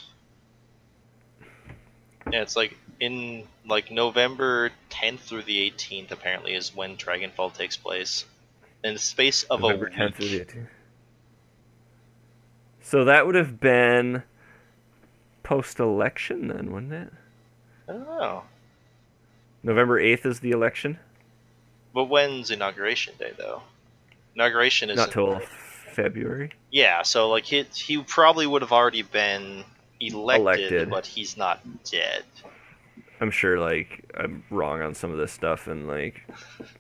Yeah, it's like in, like, November 10th through the 18th apparently is when Dragonfall takes place. In the space of November 10th through the 18th. So that would have been post-election then, wouldn't it? I don't know. November 8th is the election. But when's Inauguration Day, though? Inauguration is not till February. Yeah, so, like, he probably would have already been elected, but he's not dead. I'm sure, like, I'm wrong on some of this stuff, and, like,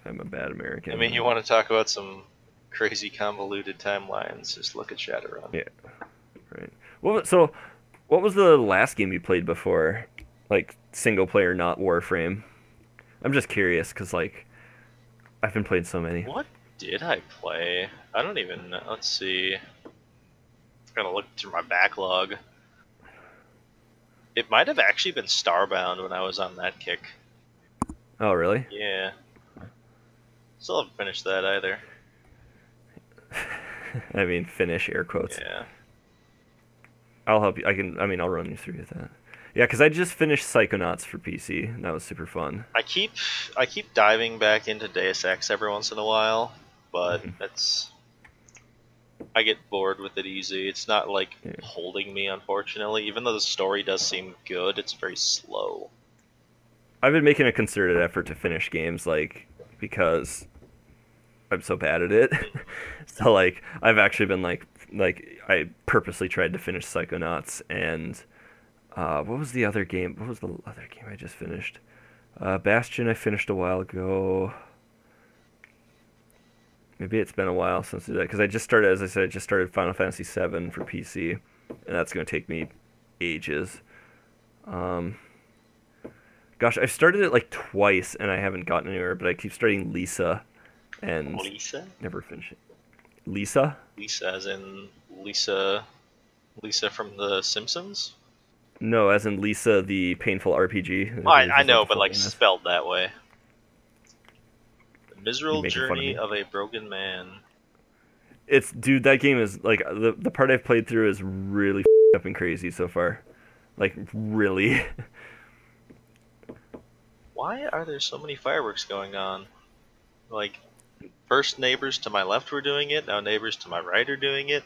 I'm a bad American. I mean, you want to talk about some crazy convoluted timelines? Just look at Shadowrun. Yeah, right. Well, so what was the last game you played before, like, single player, not Warframe? I'm just curious because, like, I've been playing so many. What did I play? I don't even know. Let's see. I've got to look through my backlog. It might have actually been Starbound when I was on that kick. Oh, really? Yeah. Still haven't finished that either. I mean, finish air quotes. Yeah. I'll help you. I'll run you through that. Yeah, because I just finished Psychonauts for PC, and that was super fun. I keep diving back into Deus Ex every once in a while, but I get bored with it easy. It's not, like, holding me, unfortunately. Even though the story does seem good, it's very slow. I've been making a concerted effort to finish games, like, because I'm so bad at it. So, like, I've actually been, like, I purposely tried to finish Psychonauts, and What was the other game? What was the other game I just finished? Bastion I finished a while ago. Maybe it's been a while since I did that, because I just started, as I said, I just started Final Fantasy VII for PC, and that's going to take me ages. Gosh, I've started it like twice, and I haven't gotten anywhere, but I keep starting Lisa, and never finish it. Lisa? Lisa as in Lisa from The Simpsons? No, as in Lisa, the painful RPG. Well, I know, but like spelled that way. The miserable journey of a broken man. It's, dude, that game is like, the part I've played through is really f***ed up and crazy so far. Like, really. Why are there so many fireworks going on? Like, first neighbors to my left were doing it, now neighbors to my right are doing it.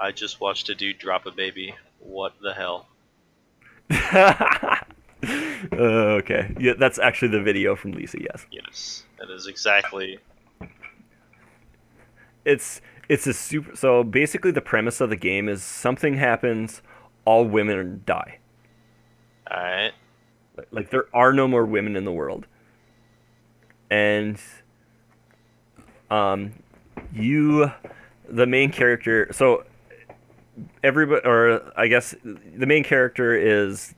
I just watched a dude drop a baby. What the hell? Okay. Yeah, that's actually the video from Lisa, yes. Yes, that is exactly. It's a super... So basically the premise of the game is something happens, all women die. Alright. Like, there are no more women in the world. And... the main character, so everybody, or I guess the main character is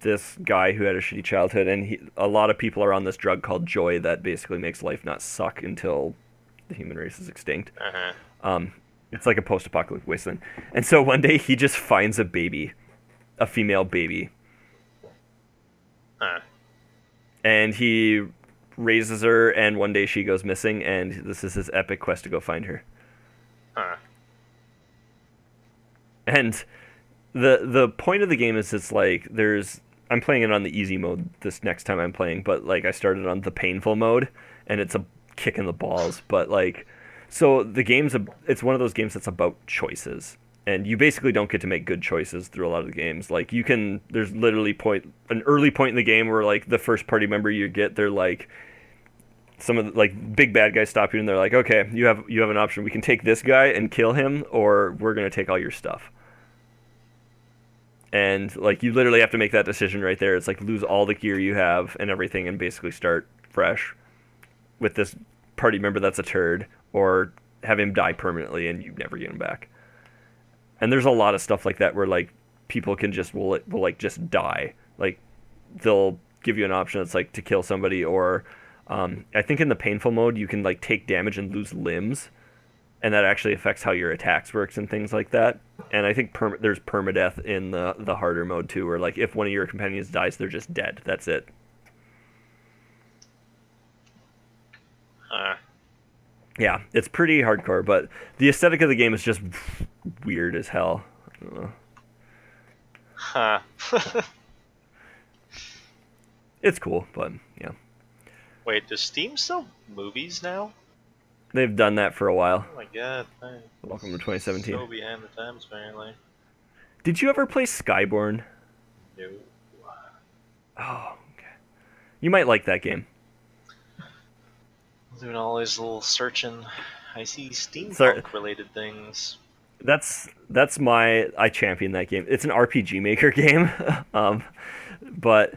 this guy who had a shitty childhood, and a lot of people are on this drug called joy that basically makes life not suck until the human race is extinct. Uh-huh. It's like a post-apocalyptic wasteland. And so one day he just finds a baby, a female baby. Uh-huh. And he raises her, and one day she goes missing, and this is his epic quest to go find her. Huh. And the point of the game is it's like there's... I'm playing it on the easy mode this next time I'm playing, but like I started on the painful mode, and it's a kick in the balls. But like... So the game's... It's one of those games that's about choices. And you basically don't get to make good choices through a lot of the games. Like, you can... There's literally an early point in the game where, like, the first party member you get, they're like... Some of the, like, big bad guys stop you and they're like, okay, you have an option. We can take this guy and kill him, or we're going to take all your stuff. And like, you literally have to make that decision right there. It's like, lose all the gear you have and everything and basically start fresh with this party member that's a turd, or have him die permanently and you never get him back. And there's a lot of stuff like that where like people can just will like just die. Like, they'll give you an option that's like to kill somebody, or I think in the painful mode, you can like take damage and lose limbs, and that actually affects how your attacks works and things like that. And I think there's permadeath in the harder mode too, where like if one of your companions dies, they're just dead. That's it. Yeah, it's pretty hardcore, but the aesthetic of the game is just weird as hell. I don't know. Huh. It's cool, but yeah. Wait, does Steam sell movies now? They've done that for a while. Oh my god. Man. Welcome to 2017. So behind the times, apparently. Did you ever play Skyborn? No. Oh, okay. You might like that game. Doing all this little searching. I see steampunk-related things. That's my... I champion that game. It's an RPG Maker game, but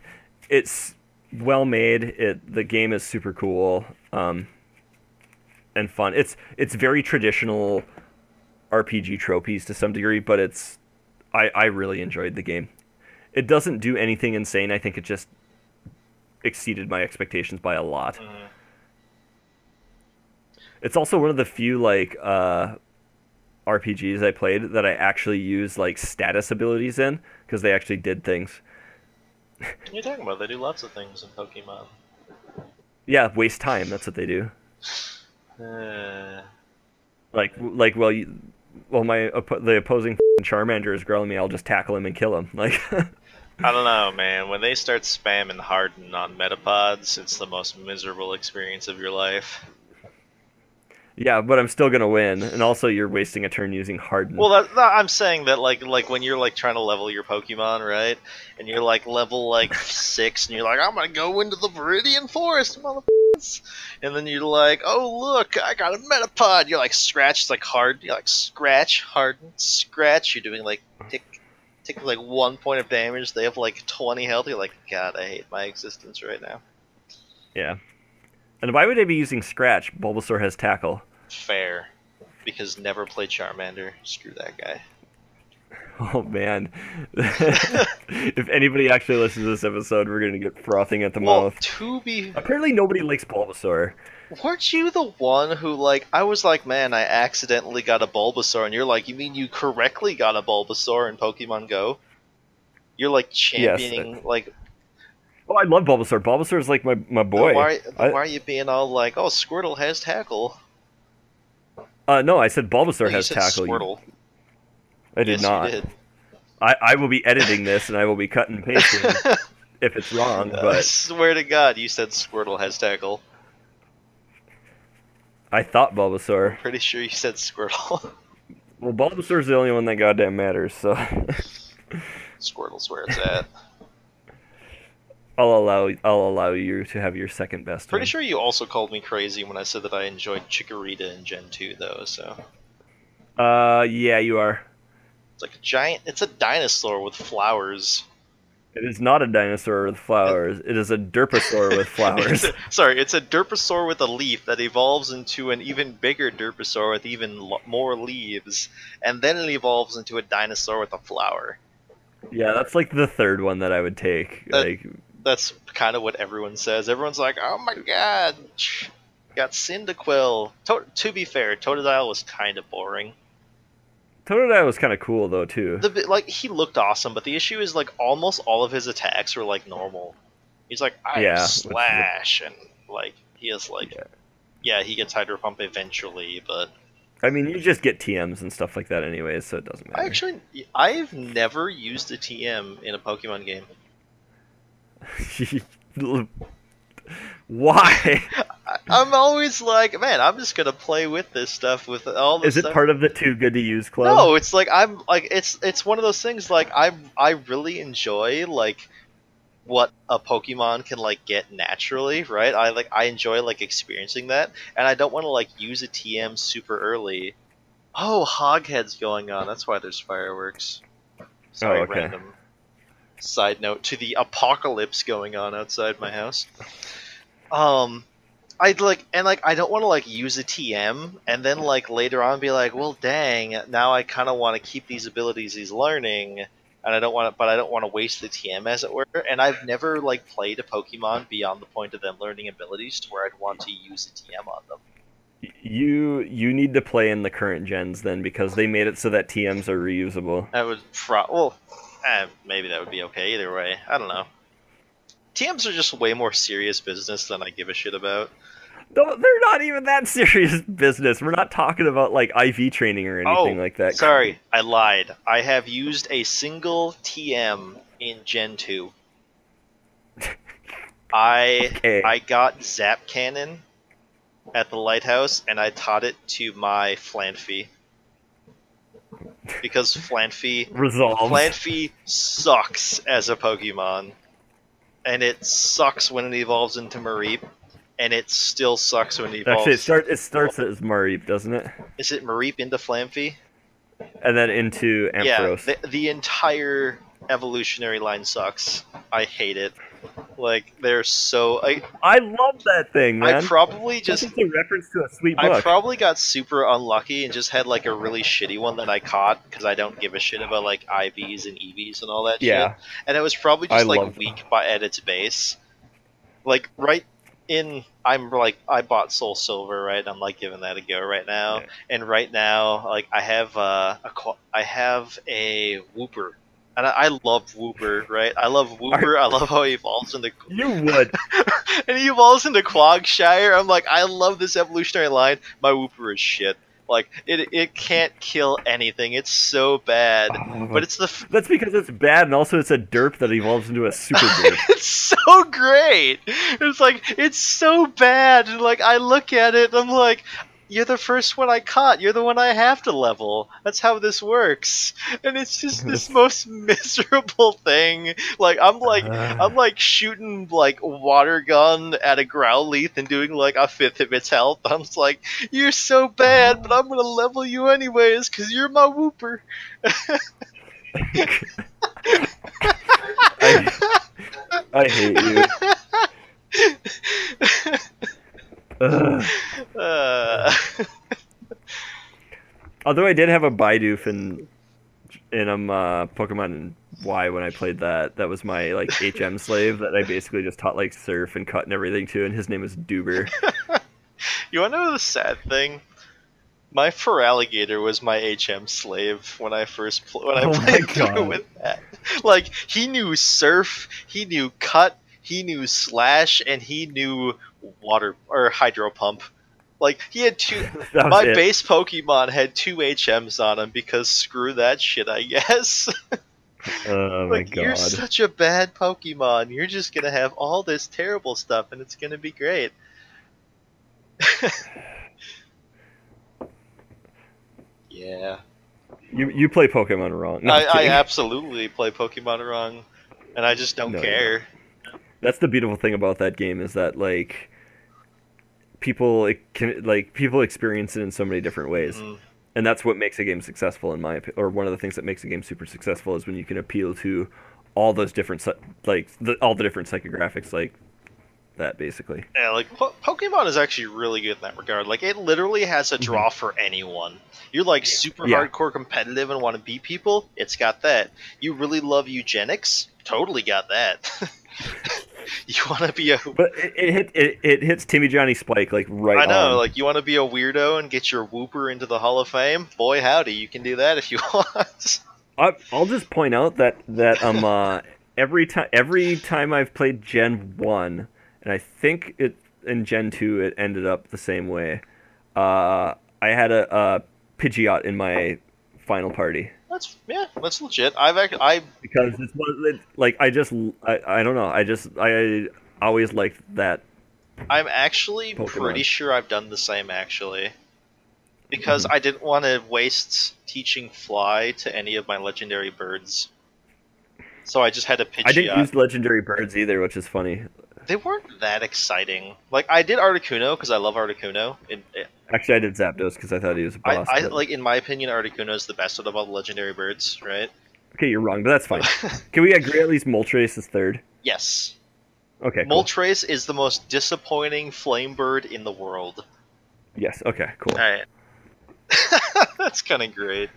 it's... well made. The game is super cool and fun. It's very traditional RPG tropes to some degree, but it's... I really enjoyed the game. It doesn't do anything insane. I think it just exceeded my expectations by a lot. Mm-hmm. It's also one of the few like RPGs I played that I actually used like status abilities in, because they actually did things. What are you talking about? They do lots of things in Pokemon. Yeah, waste time. That's what they do. The opposing Charmander is growling me. I'll just tackle him and kill him. Like, I don't know, man. When they start spamming Harden on Metapods, it's the most miserable experience of your life. Yeah, but I'm still gonna win, and also you're wasting a turn using Harden. Well, I'm saying that like when you're like trying to level your Pokemon, right? And you're like level like 6, and you're like, I'm gonna go into the Viridian Forest, motherfuckers. And then you're like, oh look, I got a Metapod. You're like scratch, it's like Harden. You're like scratch Harden, scratch. You're doing like tick take like 1 point of damage, they have like 20 health, you're like, God, I hate my existence right now. Yeah. And why would they be using Scratch? Bulbasaur has Tackle. Fair. Because never play Charmander. Screw that guy. Oh, man. If anybody actually listens to this episode, we're going to get frothing at the mouth. Apparently nobody likes Bulbasaur. Weren't you the one who, like, I was like, man, I accidentally got a Bulbasaur, and you're like, you mean you correctly got a Bulbasaur in Pokemon Go? You're, like, championing, yes, like... Oh, I love Bulbasaur. Bulbasaur's, like, my boy. Then why are you being all like, oh, Squirtle has Tackle? No, I said Bulbasaur has Tackle. Squirtle. I did not. Did. I will be editing this, and I will be cutting and pasting if it's wrong. But I swear to God, you said Squirtle has Tackle. I thought Bulbasaur. I'm pretty sure you said Squirtle. Well, Bulbasaur's the only one that goddamn matters, so... Squirtle's where it's at. I'll allow you to have your second best. Pretty sure you also called me crazy when I said that I enjoyed Chikorita in Gen 2, though, so... yeah, you are. It's like a giant... It's a dinosaur with flowers. It is not a dinosaur with flowers. It is a derposaur with flowers. It's a derposaur with a leaf that evolves into an even bigger derposaur with even more leaves, and then it evolves into a dinosaur with a flower. Yeah, that's like the third one that I would take. That's kind of what everyone says. Everyone's like, oh my god, got Cyndaquil. To be fair, Totodile was kind of boring. Totodile was kind of cool, though, too. He looked awesome, but the issue is, like, almost all of his attacks were, like, normal. He's like, slash, and, like, he has, like... Yeah, he gets Hydro Pump eventually, but... I mean, you just get TMs and stuff like that anyways, so it doesn't matter. Actually, I've never used a TM in a Pokemon game. Why? I'm always like, man, I'm just gonna play with this stuff with all this. Is it part of the too good to use club? No, it's like I'm like it's one of those things. Like I really enjoy like what a Pokemon can like get naturally, right? I enjoy like experiencing that, and I don't want to like use a TM super early. Oh, Hoghead's going on. That's why there's fireworks. Sorry, random side note to the apocalypse going on outside my house. I don't want to like use a TM and then like later on be like, well, dang, now I kind of want to keep these abilities he's learning, and I don't want to waste the TM as it were. And I've never like played a Pokemon beyond the point of them learning abilities to where I'd want to use a TM on them. You need to play in the current gens then, because they made it so that TMs are reusable. I would maybe that would be okay either way. I don't know. TMs are just way more serious business than I give a shit about. No, they're not even that serious business. We're not talking about, like, IV training or anything like that. Sorry, I lied. I have used a single TM in Gen 2. I got Zap Cannon at the lighthouse, and I taught it to my Flanfy. Because Flanfy sucks as a Pokemon. And it sucks when it evolves into Mareep, and it still sucks when it evolves. Actually, it starts as Mareep, doesn't it? Is it Mareep into Flamfy? And then into Ampharos. Yeah, the entire evolutionary line sucks. I hate it. Like, they're so... I love that thing, man. I probably just... It's a reference to a sweet book. I probably got super unlucky and just had, like, a really shitty one that I caught, because I don't give a shit about, like, IVs and EVs and all that shit. And it was probably just, like, weak at its base. Like, right in... I bought Soul Silver, right? I'm, like, giving that a go right now. Okay. And right now, like, I have a Wooper. And I love Wooper, right? I love Wooper. I love how he evolves into... You would. And he evolves into Quagsire. I'm like, I love this evolutionary line. My Wooper is shit. Like, it can't kill anything. It's so bad. But it's that's because it's bad, and also it's a derp that evolves into a super derp. It's so great! It's like, it's so bad. And, like, I look at it, and I'm like... You're the first one I caught. You're the one I have to level. That's how this works. And it's just this most miserable thing. Like I'm like shooting like water gun at a Growlithe and doing like a fifth of its health. I'm just like, you're so bad, but I'm gonna level you anyways because you're my Wooper. I hate you. Although I did have a Bidoof in Pokemon Y when I played that. That was my like HM slave that I basically just taught like surf and cut and everything to, and his name was Doober. You wanna know the sad thing? My Feraligatr was my HM slave when I first played through with that. Like, he knew surf, he knew cut, he knew slash, and he knew water or hydro pump. Like, he had two. My base Pokemon had two HMs on him because screw that shit, I guess. Oh my god! You're such a bad Pokemon. You're just gonna have all this terrible stuff, and it's gonna be great. Yeah. You play Pokemon wrong. No, I absolutely play Pokemon wrong, and I just don't care. No. That's the beautiful thing about that game is that like people experience it in so many different ways, and that's what makes a game successful in my opinion. Or one of the things that makes a game super successful is when you can appeal to all those different all the different psychographics like that basically. Yeah, like Pokemon is actually really good in that regard. Like, it literally has a draw for anyone. You're like super hardcore competitive and want to beat people, it's got that. You really love eugenics, totally got that. You want to be a it hits Timmy Johnny Spike like right on. I know, like you want to be a weirdo and get your Wooper into the Hall of Fame? Boy howdy, you can do that if you want. I'll just point out that every time I've played Gen 1, and I think it in Gen 2 it ended up the same way. I had a Pidgeot in my final party. That's legit. Because it's like I don't know. I always liked that. I'm actually pretty sure I've done the same actually, because I didn't want to waste teaching fly to any of my legendary birds, so I just had a Pidgeot. I didn't use legendary birds either, which is funny. They weren't that exciting. Like, I did Articuno because I love Articuno. Actually, I did Zapdos because I thought he was a boss. In my opinion, Articuno is the best out of all the legendary birds, right? Okay, you're wrong, but that's fine. Can we agree at least Moltres is third? Yes. Okay. Moltres is the most disappointing flame bird in the world. Yes. Okay. Cool. All right. That's kind of great.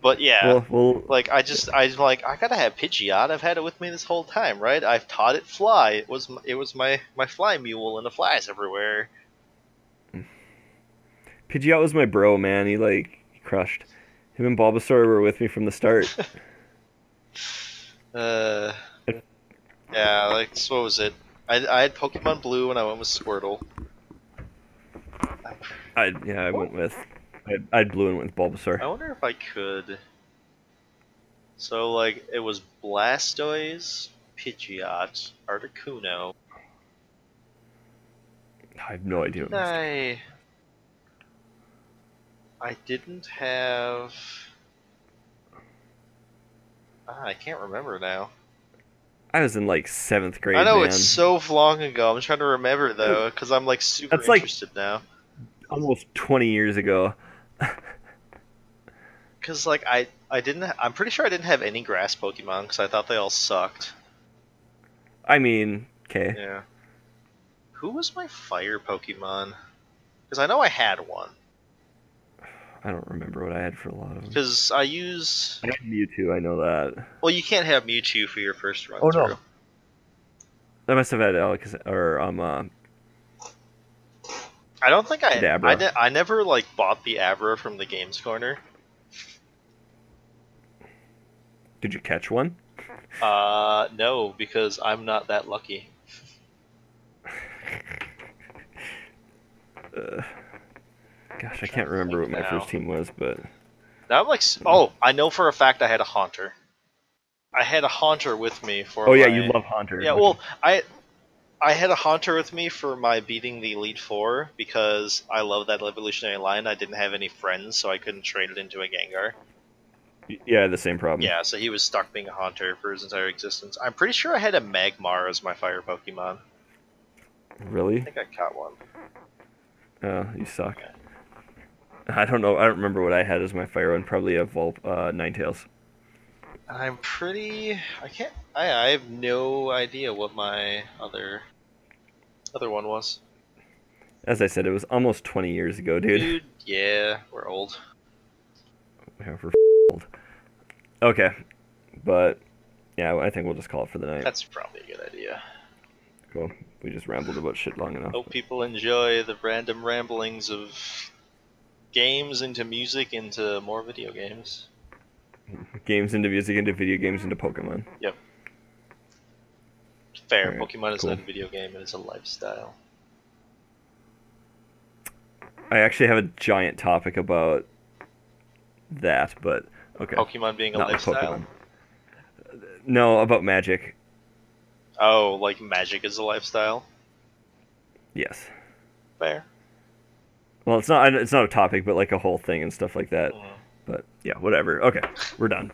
But yeah, I gotta have Pidgeot. I've had it with me this whole time, right? I've taught it fly. It was my fly mule, and it flies everywhere. Pidgeot was my bro, man. He crushed. Him and Bulbasaur were with me from the start. Yeah, so what was it? I had Pokemon Blue, and I went with Squirtle. I blew in with Bulbasaur. I wonder if I could. So, it was Blastoise, Pidgeot, Articuno. I have no idea. I didn't have... I can't remember now. I was in, 7th grade, I know, man. It's so long ago. I'm trying to remember, though, because I'm, super interested now. Almost 20 years ago. Because I'm pretty sure I didn't have any grass Pokemon because I thought they all sucked. I mean, okay. Yeah. Who was my fire Pokemon? Because I know I had one. I don't remember what I had for a lot of them. Because I had Mewtwo, I know that. Well, you can't have Mewtwo for your first run through. No. I must have had Alakazam, or I don't think I never bought the Abra from the Games Corner. Did you catch one? No, because I'm not that lucky. Gosh, I can't remember what my first team was, but now I'm I know for a fact I had a Haunter. I had a Haunter with me for. Oh yeah, you love Haunter. Yeah, well, I had a Haunter with me for my beating the Elite Four because I love that evolutionary line. I didn't have any friends, so I couldn't trade it into a Gengar. Yeah, the same problem. Yeah, so he was stuck being a Haunter for his entire existence. I'm pretty sure I had a Magmar as my fire Pokemon. Really? I think I caught one. Oh, you suck. Okay. I don't know. I don't remember what I had as my fire one. Probably a Ninetales. I'm pretty... I have no idea what my other one was. As I said, it was almost 20 years ago, dude. Dude, yeah, we're old. Yeah, we're old. Okay, but yeah, I think we'll just call it for the night. That's probably a good idea. Cool. We just rambled about shit long enough. Hope people enjoy the random ramblings of games into music into more video games. Games into music into video games into Pokemon. Yep. Fair. Right, Pokemon is cool. Not a video game, it is a lifestyle. I actually have a giant topic about that, but okay. Pokemon being a lifestyle? No, about Magic. Oh, like Magic is a lifestyle? Yes. Fair. Well, it's not a topic, but like a whole thing and stuff like that. Mm. But yeah, whatever. Okay, we're done.